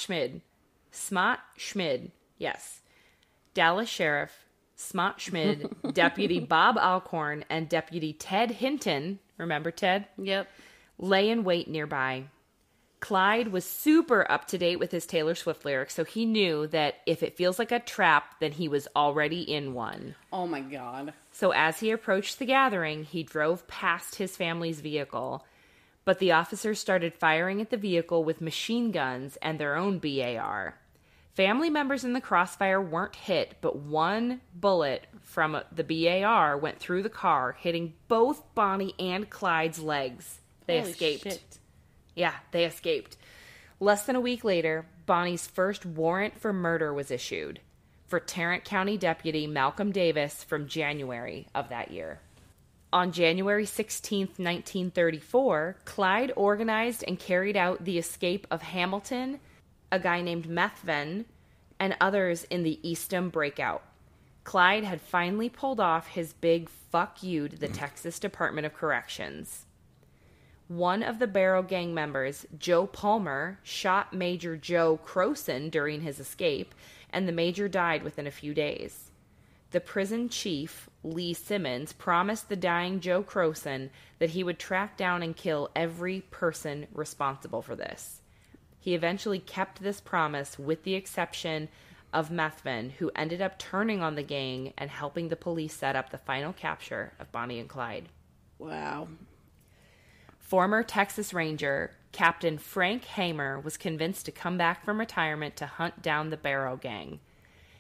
Schmid, yes. Dallas Sheriff Schmott Schmid, Deputy Bob Alcorn, and Deputy Ted Hinton... Remember Ted? Yep. Lay in wait nearby. Clyde was super up to date with his Taylor Swift lyrics, so he knew that if it feels like a trap, then he was already in one. Oh my God. So as he approached the gathering, he drove past his family's vehicle, but the officers started firing at the vehicle with machine guns and their own BAR. Family members in the crossfire weren't hit, but one bullet from the BAR went through the car, hitting both Bonnie and Clyde's legs. They escaped. Shit. Yeah, they escaped. Less than a week later, Bonnie's first warrant for murder was issued for Tarrant County Deputy Malcolm Davis from January of that year. On January 16, 1934, Clyde organized and carried out the escape of Hamilton, a guy named Methvin, and others in the Eastham breakout. Clyde had finally pulled off his big fuck you to the Texas Department of Corrections. One of the Barrow gang members, Joe Palmer, shot Major Joe Croson during his escape, and the major died within a few days. The prison chief, Lee Simmons, promised the dying Joe Croson that he would track down and kill every person responsible for this. He eventually kept this promise, with the exception of Methvin, who ended up turning on the gang and helping the police set up the final capture of Bonnie and Clyde. Wow. Former Texas Ranger Captain Frank Hamer was convinced to come back from retirement to hunt down the Barrow gang.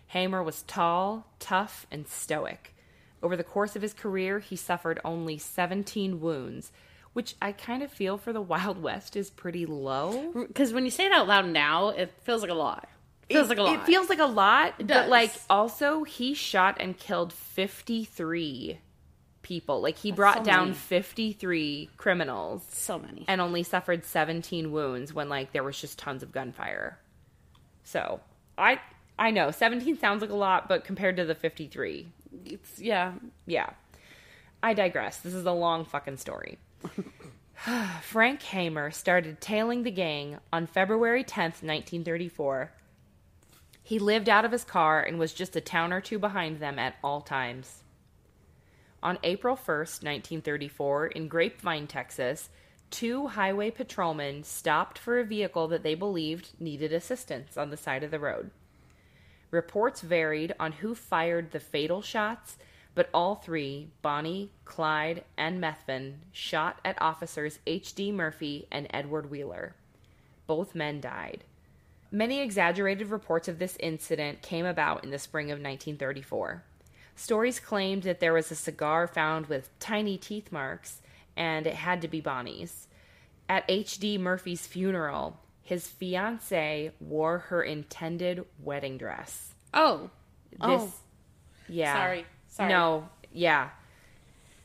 Hamer was tall, tough, and stoic. Over the course of his career, he suffered only 17 wounds, which I kind of feel for the Wild West is pretty low. Because when you say it out loud now, it feels like a lot. It feels like a lot, it does. But like also he shot and killed 53 people. Like, he brought down 53 criminals. So many. And only suffered 17 wounds when, like, there was just tons of gunfire. So, I know, 17 sounds like a lot, but compared to the 53. It's, yeah. Yeah. I digress. This is a long fucking story. Frank Hamer started tailing the gang on February 10th, 1934. He lived out of his car and was just a town or two behind them at all times. On April 1st, 1934, in Grapevine, Texas, two highway patrolmen stopped for a vehicle that they believed needed assistance on the side of the road. Reports varied on who fired the fatal shots, but all three, Bonnie, Clyde, and Methvin, shot at officers H.D. Murphy and Edward Wheeler. Both men died. Many exaggerated reports of this incident came about in the spring of 1934. Stories claimed that there was a cigar found with tiny teeth marks, and it had to be Bonnie's. At H.D. Murphy's funeral, his fiancée wore her intended wedding dress. Yeah. Sorry. No, yeah.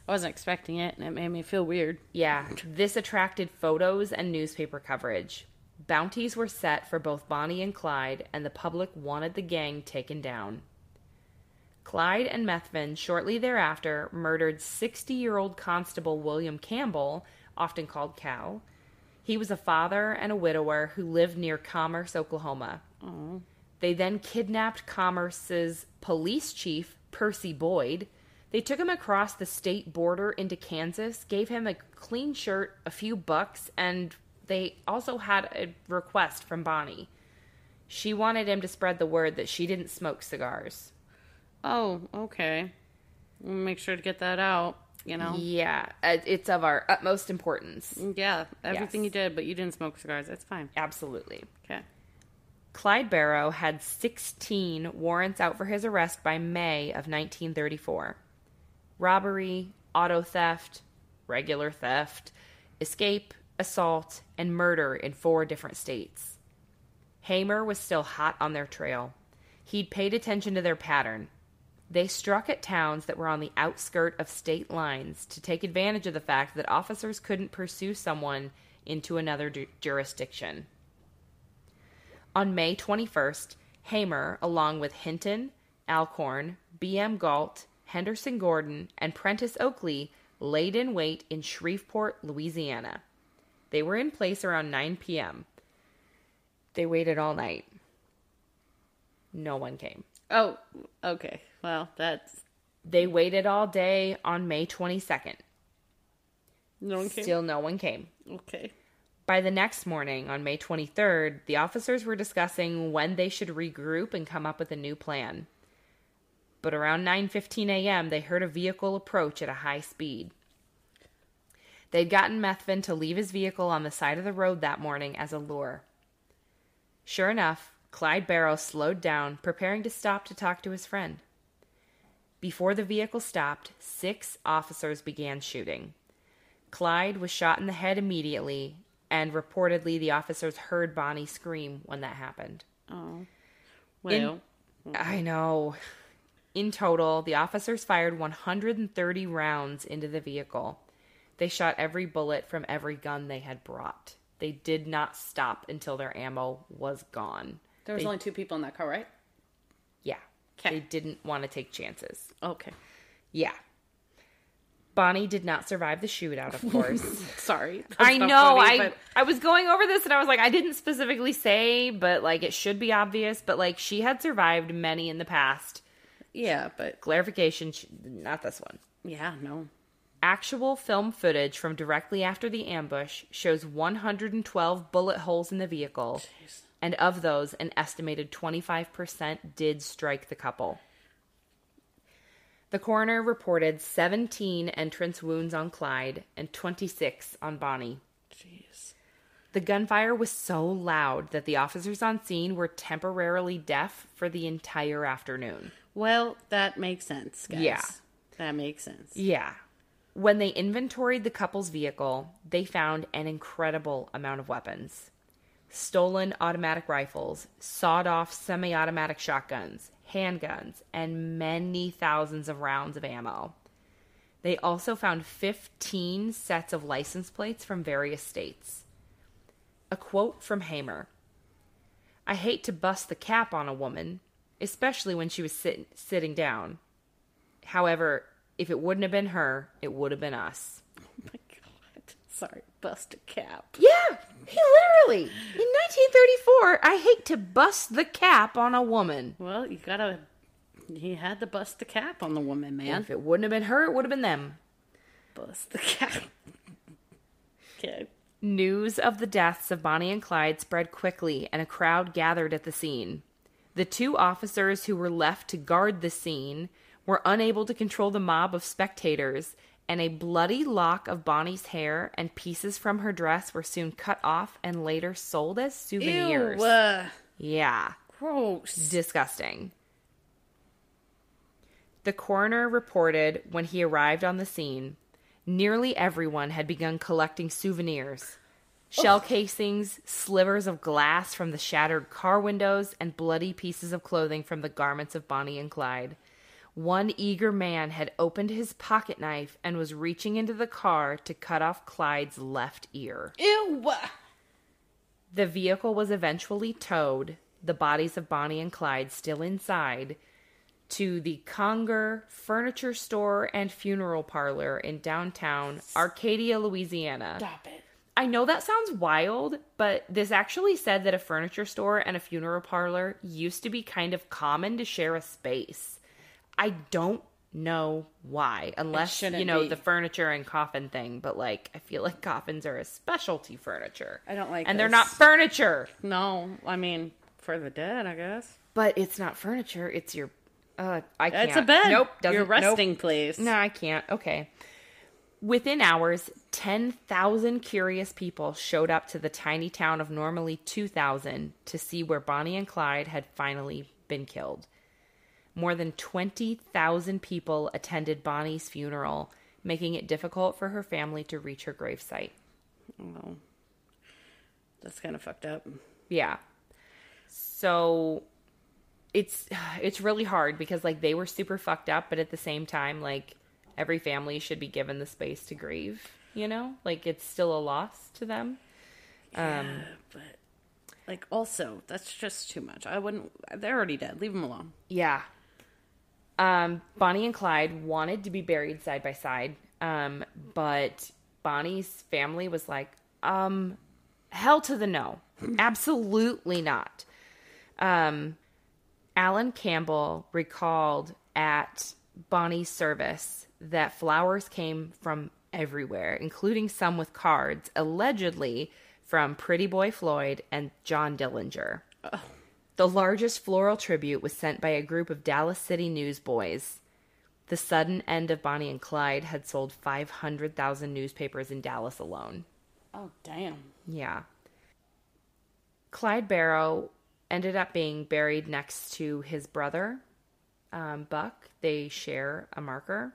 I wasn't expecting it, and it made me feel weird. Yeah, this attracted photos and newspaper coverage. Bounties were set for both Bonnie and Clyde, and the public wanted the gang taken down. Clyde and Methvin shortly thereafter murdered 60-year-old Constable William Campbell, often called Cal. He was a father and a widower who lived near Commerce, Oklahoma. Aww. They then kidnapped Commerce's police chief, Percy Boyd. They took him across the state border into Kansas, gave him a clean shirt, a few bucks, and they also had a request from Bonnie. She wanted him to spread the word that she didn't smoke cigars. Oh, okay. We'll make sure to get that out, you know? Yeah, it's of our utmost importance. Yeah, everything you did, but you didn't smoke cigars. That's fine. Absolutely. Okay. Clyde Barrow had 16 warrants out for his arrest by May of 1934. Robbery, auto theft, regular theft, escape, assault, and murder in 4 different states. Hamer was still hot on their trail. He'd paid attention to their pattern. They struck at towns that were on the outskirt of state lines to take advantage of the fact that officers couldn't pursue someone into another jurisdiction. On May 21st, Hamer, along with Hinton, Alcorn, B.M. Galt, Henderson Gordon, and Prentice Oakley, laid in wait in Shreveport, Louisiana. They were in place around 9 p.m. They waited all night. No one came. Oh, okay. Well, that's... They waited all day on May 22nd. No one came? Still no one came. Okay. By the next morning, on May 23rd, the officers were discussing when they should regroup and come up with a new plan. But around 9:15 a.m., they heard a vehicle approach at a high speed. They'd gotten Methvin to leave his vehicle on the side of the road that morning as a lure. Sure enough, Clyde Barrow slowed down, preparing to stop to talk to his friend. Before the vehicle stopped, 6 officers began shooting. Clyde was shot in the head immediately, and reportedly the officers heard Bonnie scream when that happened. Oh. Well. I know. In total, the officers fired 130 rounds into the vehicle. They shot every bullet from every gun they had brought. They did not stop until their ammo was gone. There was only 2 people in that car, right? Yeah. Okay. They didn't want to take chances. Okay. Yeah. Bonnie did not survive the shootout, of course. Sorry. I know. Funny, I was going over this and I was like, I didn't specifically say, but like it should be obvious. But like she had survived many in the past. Yeah, but... Clarification, not this one. Yeah, no. Actual film footage from directly after the ambush shows 112 bullet holes in the vehicle. Jeez. And of those, an estimated 25% did strike the couple. The coroner reported 17 entrance wounds on Clyde and 26 on Bonnie. Jeez. The gunfire was so loud that the officers on scene were temporarily deaf for the entire afternoon. Well, that makes sense, guys. Yeah. That makes sense. Yeah. When they inventoried the couple's vehicle, they found an incredible amount of weapons. Stolen automatic rifles, sawed-off semi-automatic shotguns, handguns, and many thousands of rounds of ammo. They also found 15 sets of license plates from various states. A quote from Hamer. "I hate to bust the cap on a woman, especially when she was sitting down. However, if it wouldn't have been her, it would have been us." Oh my God. Sorry, bust a cap. Yeah, he literally, in 1934, "I hate to bust the cap on a woman." Well, he had to bust the cap on the woman, man. And if it wouldn't have been her, it would have been them. Bust the cap. Okay. News of the deaths of Bonnie and Clyde spread quickly, and a crowd gathered at the scene. The 2 officers who were left to guard the scene were unable to control the mob of spectators, and a bloody lock of Bonnie's hair and pieces from her dress were soon cut off and later sold as souvenirs. Ew. Yeah. Gross. Disgusting. The coroner reported when he arrived on the scene, nearly everyone had begun collecting souvenirs. Shell casings, slivers of glass from the shattered car windows, and bloody pieces of clothing from the garments of Bonnie and Clyde. One eager man had opened his pocket knife and was reaching into the car to cut off Clyde's left ear. Ew! The vehicle was eventually towed, the bodies of Bonnie and Clyde still inside, to the Conger Furniture Store and Funeral Parlor in downtown Arcadia, Louisiana. Stop it. I know that sounds wild, but this actually said that a furniture store and a funeral parlor used to be kind of common to share a space. I don't know why, unless, you know, the furniture and coffin thing, but, like, I feel like coffins are a specialty furniture. I don't like this. And they're not furniture. No, I mean, for the dead, I guess. But it's not furniture, it's your, I can't. It's a bed. Nope. Your resting place. No, I can't. Okay. Within hours, 10,000 curious people showed up to the tiny town of normally 2,000 to see where Bonnie and Clyde had finally been killed. More than 20,000 people attended Bonnie's funeral, making it difficult for her family to reach her gravesite. Oh, that's kind of fucked up. Yeah. So it's really hard because, like, they were super fucked up, but at the same time, like, every family should be given the space to grieve, you know? Like, it's still a loss to them. Yeah, but, like, also, that's just too much. I wouldn't... They're already dead. Leave them alone. Yeah. Bonnie and Clyde wanted to be buried side by side, but Bonnie's family was like, hell to the no. Absolutely not. Alan Campbell recalled at Bonnie's service that flowers came from everywhere, including some with cards, allegedly from Pretty Boy Floyd and John Dillinger. Oh. The largest floral tribute was sent by a group of Dallas City newsboys. The sudden end of Bonnie and Clyde had sold 500,000 newspapers in Dallas alone. Oh, damn. Yeah. Clyde Barrow ended up being buried next to his brother, Buck. They share a marker.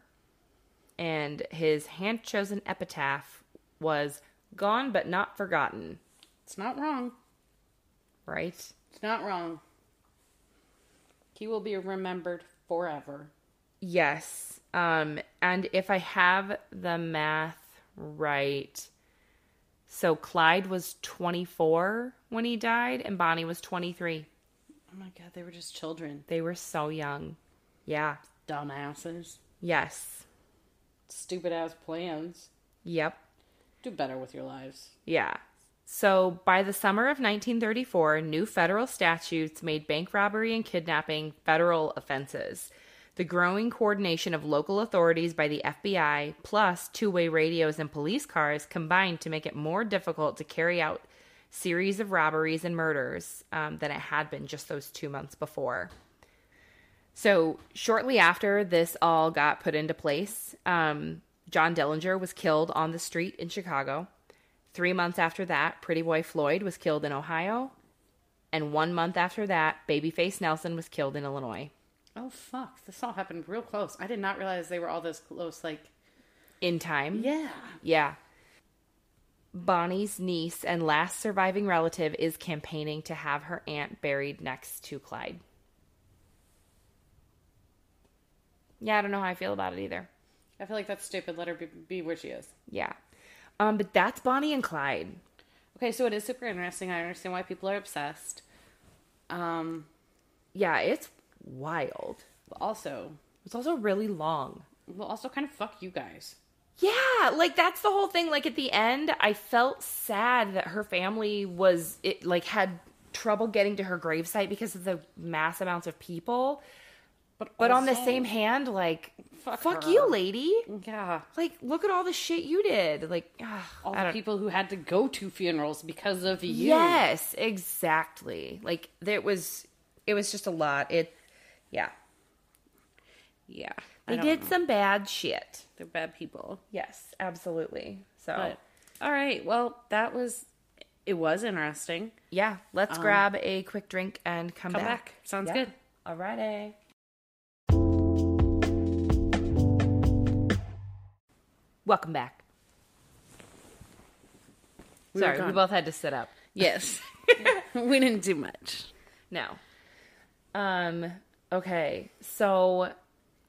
And his hand-chosen epitaph was "Gone but not forgotten." It's not wrong. Right? It's not wrong. He will be remembered forever. Yes. And if I have the math right, so Clyde was 24 when he died, and Bonnie was 23. Oh my God, they were just children. They were so young. Yeah. Dumbasses. Yes. Stupid-ass plans. Yep. Do better with your lives. Yeah. So, by the summer of 1934, new federal statutes made bank robbery and kidnapping federal offenses. The growing coordination of local authorities by the FBI, plus two-way radios and police cars, combined to make it more difficult to carry out series of robberies and murders than it had been just those 2 months before. So, shortly after this all got put into place, John Dillinger was killed on the street in Chicago. 3 months after that, Pretty Boy Floyd was killed in Ohio. And 1 month after that, Babyface Nelson was killed in Illinois. Oh, fuck. This all happened real close. I did not realize they were all this close, like... In time? Yeah. Yeah. Bonnie's niece and last surviving relative is campaigning to have her aunt buried next to Clyde. Yeah, I don't know how I feel about it either. I feel like that's stupid. Let her be where she is. Yeah. But that's Bonnie and Clyde. Okay, so it is super interesting. I understand why people are obsessed. Yeah, it's wild. Also, it's also really long. Well, also kind of fuck you guys. Yeah, like that's the whole thing. Like at the end, I felt sad that her family was had trouble getting to her gravesite because of the mass amounts of people. But also, on the same hand, like, fuck you, lady. Yeah. Like, look at all the shit you did. Like, all the people who had to go to funerals because of you. Yes, exactly. Like, it was just a lot. Yeah. Yeah. They did some bad shit. They're bad people. Yes, absolutely. So. But, all right. Well, it was interesting. Yeah. Let's grab a quick drink and come back. Sounds good. All righty. Welcome back. Sorry, we both had to sit up. Yes. We didn't do much. No. Okay, so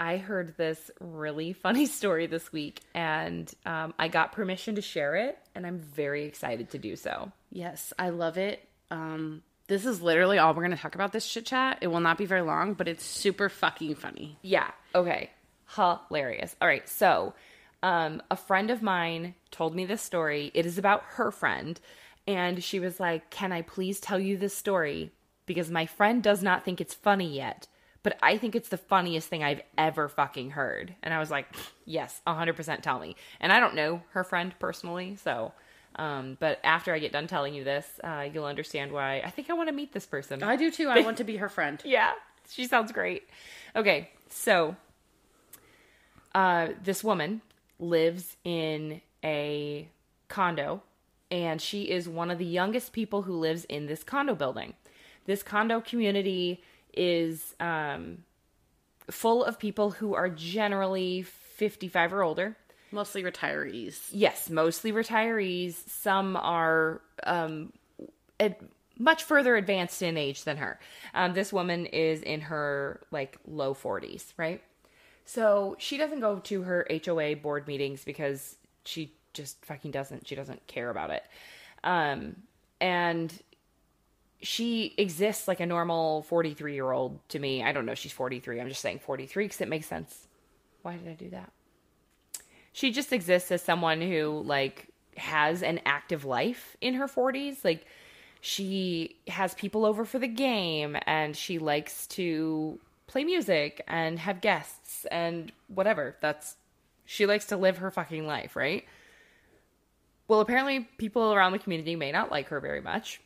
I heard this really funny story this week, and I got permission to share it, and I'm very excited to do so. Yes, I love it. This is literally all we're going to talk about this chit chat. It will not be very long, but it's super fucking funny. Yeah, okay. Hilarious. All right, so... a friend of mine told me this story. It is about her friend. And she was like, "Can I please tell you this story? Because my friend does not think it's funny yet, but I think it's the funniest thing I've ever fucking heard." And I was like, yes, 100% tell me. And I don't know her friend personally. So, but after I get done telling you this, you'll understand why. I think I want to meet this person. I do too. I want to be her friend. Yeah. She sounds great. Okay. So, this woman lives in a condo, and she is one of the youngest people who lives in this condo building. This condo community is full of people who are generally 55 or older. Mostly retirees. Yes, mostly retirees. Some are much further advanced in age than her. This woman is in her low 40s, right? So she doesn't go to her HOA board meetings because she just fucking doesn't. She doesn't care about it. And she exists like a normal 43-year-old to me. I don't know if she's 43. I'm just saying 43 because it makes sense. Why did I do that? She just exists as someone who has an active life in her 40s. Like, she has people over for the game, and she likes to play music and have guests and whatever. She likes to live her fucking life, right? Well, apparently people around the community may not like her very much.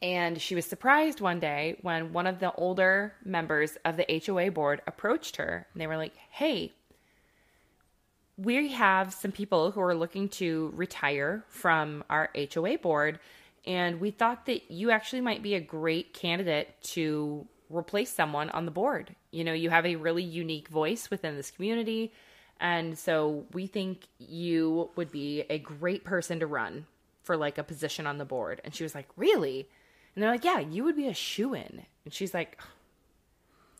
And she was surprised one day when one of the older members of the HOA board approached her, and they were like, "Hey, we have some people who are looking to retire from our HOA board, And we thought that you actually might be a great candidate to replace someone on the board. You know, you have a really unique voice within this community. And so we think you would be a great person to run for like a position on the board. And she was like, really? And they're like, yeah, you would be a shoo-in. And she's like,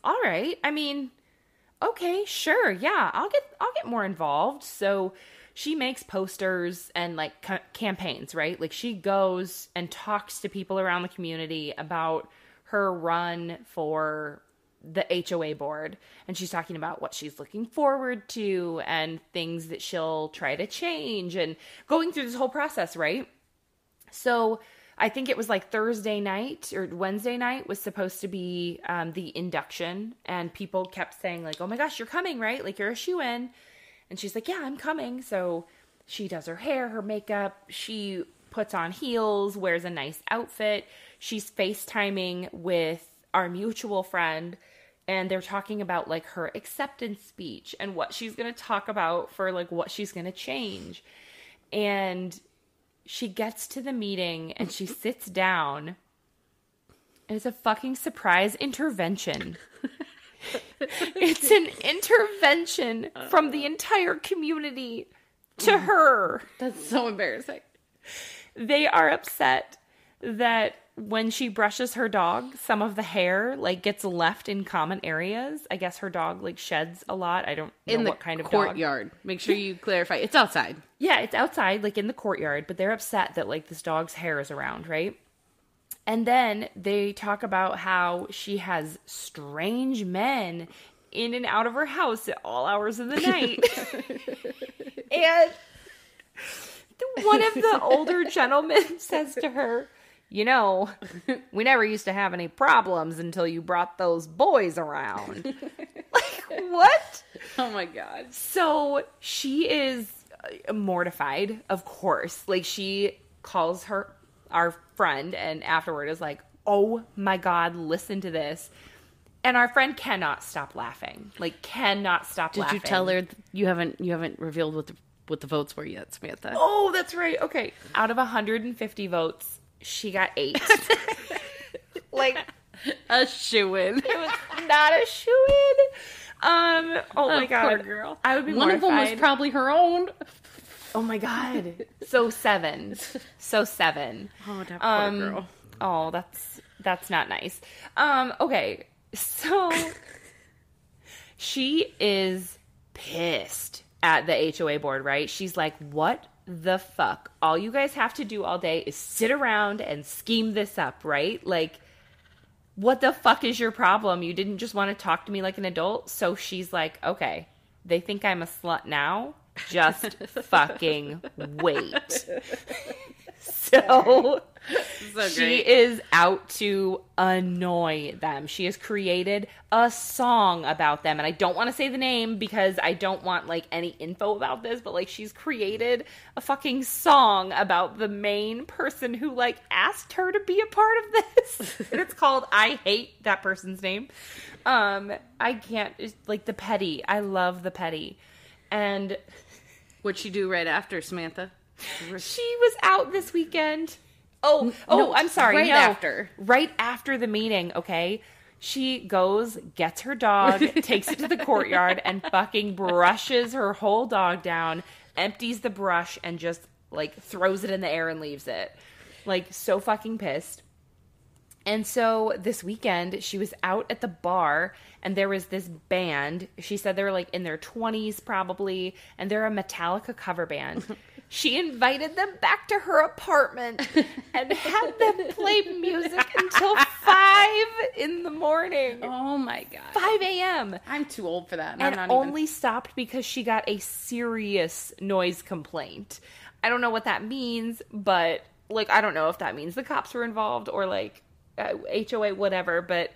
all right. I mean, okay, sure. Yeah, I'll get more involved. So she makes posters and like campaigns, right? Like she goes and talks to people around the community about her run for the HOA board. And she's talking about what she's looking forward to and things that she'll try to change and going through this whole process, right? So I think it was like Thursday night or Wednesday night was supposed to be the induction. And people kept saying like, oh my gosh, you're coming, right? Like you're a shoo-in. And she's like, yeah, I'm coming. So she does her hair, her makeup. She puts on heels, wears a nice outfit. She's FaceTiming with our mutual friend. And they're talking about like her acceptance speech and what she's going to talk about for like what she's going to change. And she gets to the meeting and she sits down. And it's a fucking surprise intervention. It's an intervention from the entire community to her. That's so embarrassing. They are upset that when she brushes her dog, some of the hair like gets left in common areas. I guess her dog like sheds a lot. I don't know what kind of dog. In the courtyard. Make sure you clarify. It's outside. Yeah, it's outside, like in the courtyard. But they're upset that like this dog's hair is around, right? And then they talk about how she has strange men in and out of her house at all hours of the night. And one of the older gentlemen says to her, you know, we never used to have any problems until you brought those boys around. Like, what? Oh, my God. So she is mortified, of course. Like, she calls her our friend and afterward is like, oh my God, listen to this. And our friend cannot stop laughing. Like cannot stop laughing. Did you tell her you haven't revealed what the votes were yet, Samantha? Oh, that's right. Okay. Out of 150 votes, she got 8. Like a shoo-in. It was not a shoo-in. Oh my God. Poor girl. I would be mortified. One of them was probably her own. Oh my God. So 7. So 7. Oh, that poor girl. Oh, that's not nice. Okay. So she is pissed at the HOA board, right? She's like, what the fuck? All you guys have to do all day is sit around and scheme this up, right? Like, what the fuck is your problem? You didn't just want to talk to me like an adult? So she's like, okay, they think I'm a slut now. Just fucking wait. So she is out to annoy them. She has created a song about them. And I don't want to say the name because I don't want like any info about this. But like she's created a fucking song about the main person who like asked her to be a part of this. And it's called I Hate That Person's Name. I can't. It's like the petty. I love the petty. And what'd she do right after, Samantha? She was out this weekend. No, I'm sorry. Right after the meeting, okay? She goes, gets her dog, takes it to the courtyard, and fucking brushes her whole dog down, empties the brush, and just, like, throws it in the air and leaves it. Like, so fucking pissed. And so this weekend, she was out at the bar, and there was this band. She said they were, like, in their 20s probably, and they're a Metallica cover band. She invited them back to her apartment and had them play music until 5 in the morning. Oh, my God. 5 a.m. I'm too old for that. And only stopped because she got a serious noise complaint. I don't know what that means, but, like, I don't know if that means the cops were involved or, like, HOA, whatever, but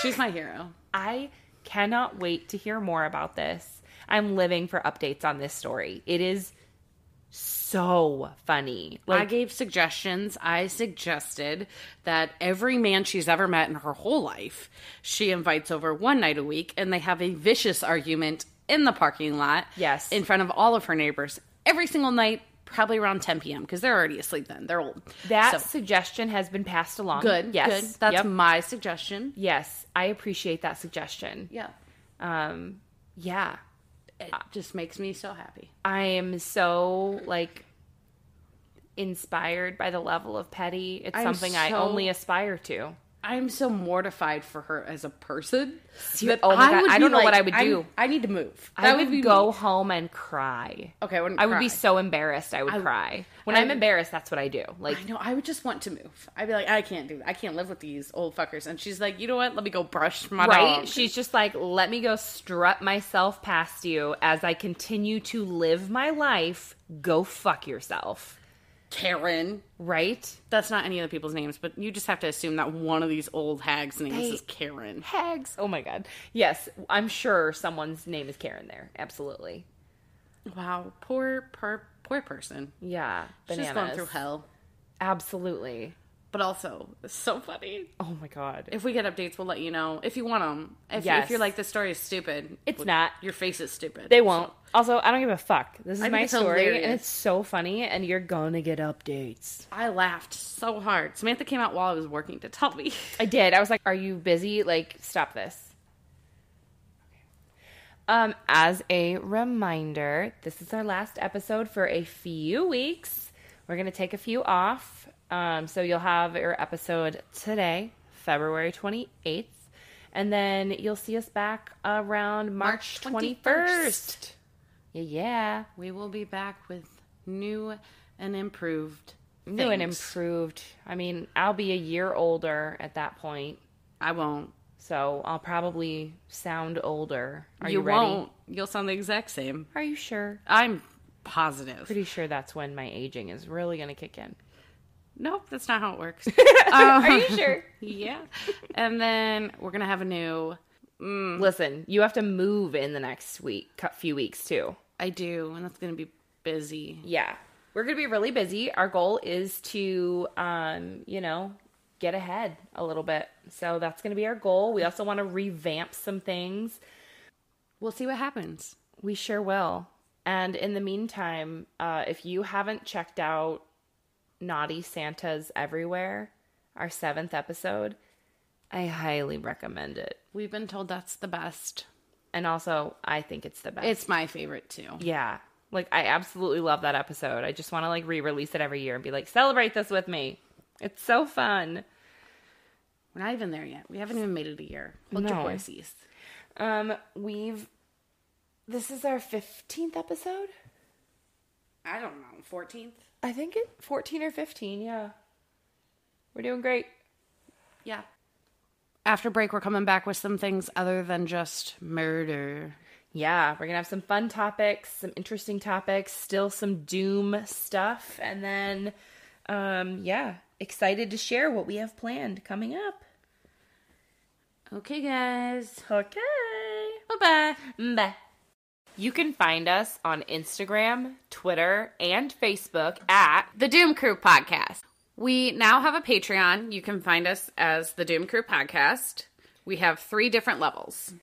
she's my hero. I cannot wait to hear more about this. I'm living for updates on this story. It is so funny. Like, I gave suggestions. I suggested that every man she's ever met in her whole life, she invites over one night a week, and they have a vicious argument in the parking lot. Yes. In front of all of her neighbors every single night. probably around 10 p.m. because they're already asleep then. They're old. That suggestion has been passed along. Good. Yes. Good. That's my suggestion. Yes. I appreciate that suggestion. Yeah. Yeah. It just makes me so happy. I am so, like, inspired by the level of petty. It's something I only aspire to. I'm so mortified for her as a person. Oh my God. I don't know what I would do. I need to move. I would go home and cry. Okay, I would be so embarrassed. I would cry. When I'm embarrassed, that's what I do. Like, I know. I would just want to move. I'd be like, I can't do that. I can't live with these old fuckers. And she's like, you know what? Let me go brush my dog. She's just like, let me go strut myself past you as I continue to live my life. Go fuck yourself. Karen. Right? That's not any other people's names, but you just have to assume that one of these old hags' names is Karen. Hags. Oh my God. Yes, I'm sure someone's name is Karen there. Absolutely. Wow. Poor person. Yeah. Bananas. She's going through hell. Absolutely. But also, it's so funny. Oh my God. If we get updates, we'll let you know. If you want them. If you're like, this story is stupid. It's not. Your face is stupid. They won't. So. Also, I don't give a fuck. This is my story, hilarious. And it's so funny, and you're gonna get updates. I laughed so hard. Samantha came out while I was working to tell me. I did. I was like, are you busy? Like, stop this. As a reminder, this is our last episode for a few weeks. We're gonna take a few off. So you'll have your episode today, February 28th, and then you'll see us back around March 21st. Yeah. We will be back with new and improved things. New and improved. I mean, I'll be a year older at that point. I won't. So I'll probably sound older. Are you ready? You won't. You'll sound the exact same. Are you sure? I'm positive. Pretty sure that's when my aging is really going to kick in. Nope, that's not how it works. Are you sure? Yeah. And then we're going to have a new... Listen, you have to move in the next few weeks, too. I do, and that's going to be busy. Yeah. We're going to be really busy. Our goal is to, get ahead a little bit. So that's going to be our goal. We also want to revamp some things. We'll see what happens. We sure will. And in the meantime, if you haven't checked out Naughty Santas Everywhere, our 7th episode, I highly recommend it. We've been told that's the best. And also, I think it's the best. It's my favorite, too. Yeah. Like, I absolutely love that episode. I just want to, like, re-release it every year and be like, celebrate this with me. It's so fun. We're not even there yet. We haven't even made it a year. Hold your horses. This is our 15th episode? I don't know. 14th? I think 14 or 15, yeah. We're doing great. Yeah. After break, we're coming back with some things other than just murder. Yeah, we're going to have some fun topics, some interesting topics, still some doom stuff, and then, excited to share what we have planned coming up. Okay, guys. Okay. Bye-bye. Bye. You can find us on Instagram, Twitter, and Facebook at The Doom Crew Podcast. We now have a Patreon. You can find us as The Doom Crew Podcast. We have 3 different levels.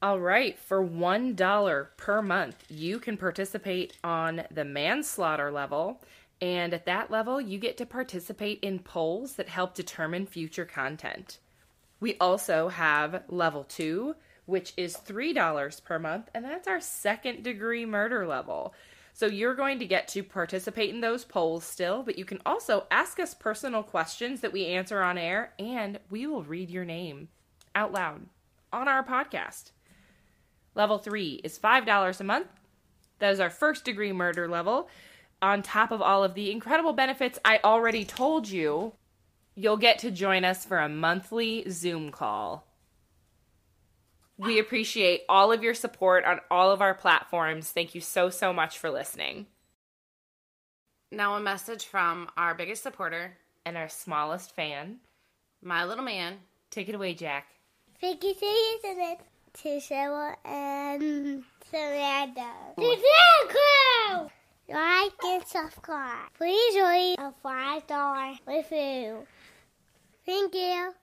All right. For $1 per month, you can participate on the manslaughter level. And at that level, you get to participate in polls that help determine future content. We also have level 2, which is $3 per month, and that's our second-degree murder level. So you're going to get to participate in those polls still, but you can also ask us personal questions that we answer on air, and we will read your name out loud on our podcast. Level 3 is $5 a month. That is our first-degree murder level. On top of all of the incredible benefits I already told you, you'll get to join us for a monthly Zoom call. We appreciate all of your support on all of our platforms. Thank you so, so much for listening. Now a message from our biggest supporter and our smallest fan, my little man. Take it away, Jack. Thank you so much to Cheryl and Samantha. The Doom Crew! Like and subscribe. Please leave a $5 review. Thank you.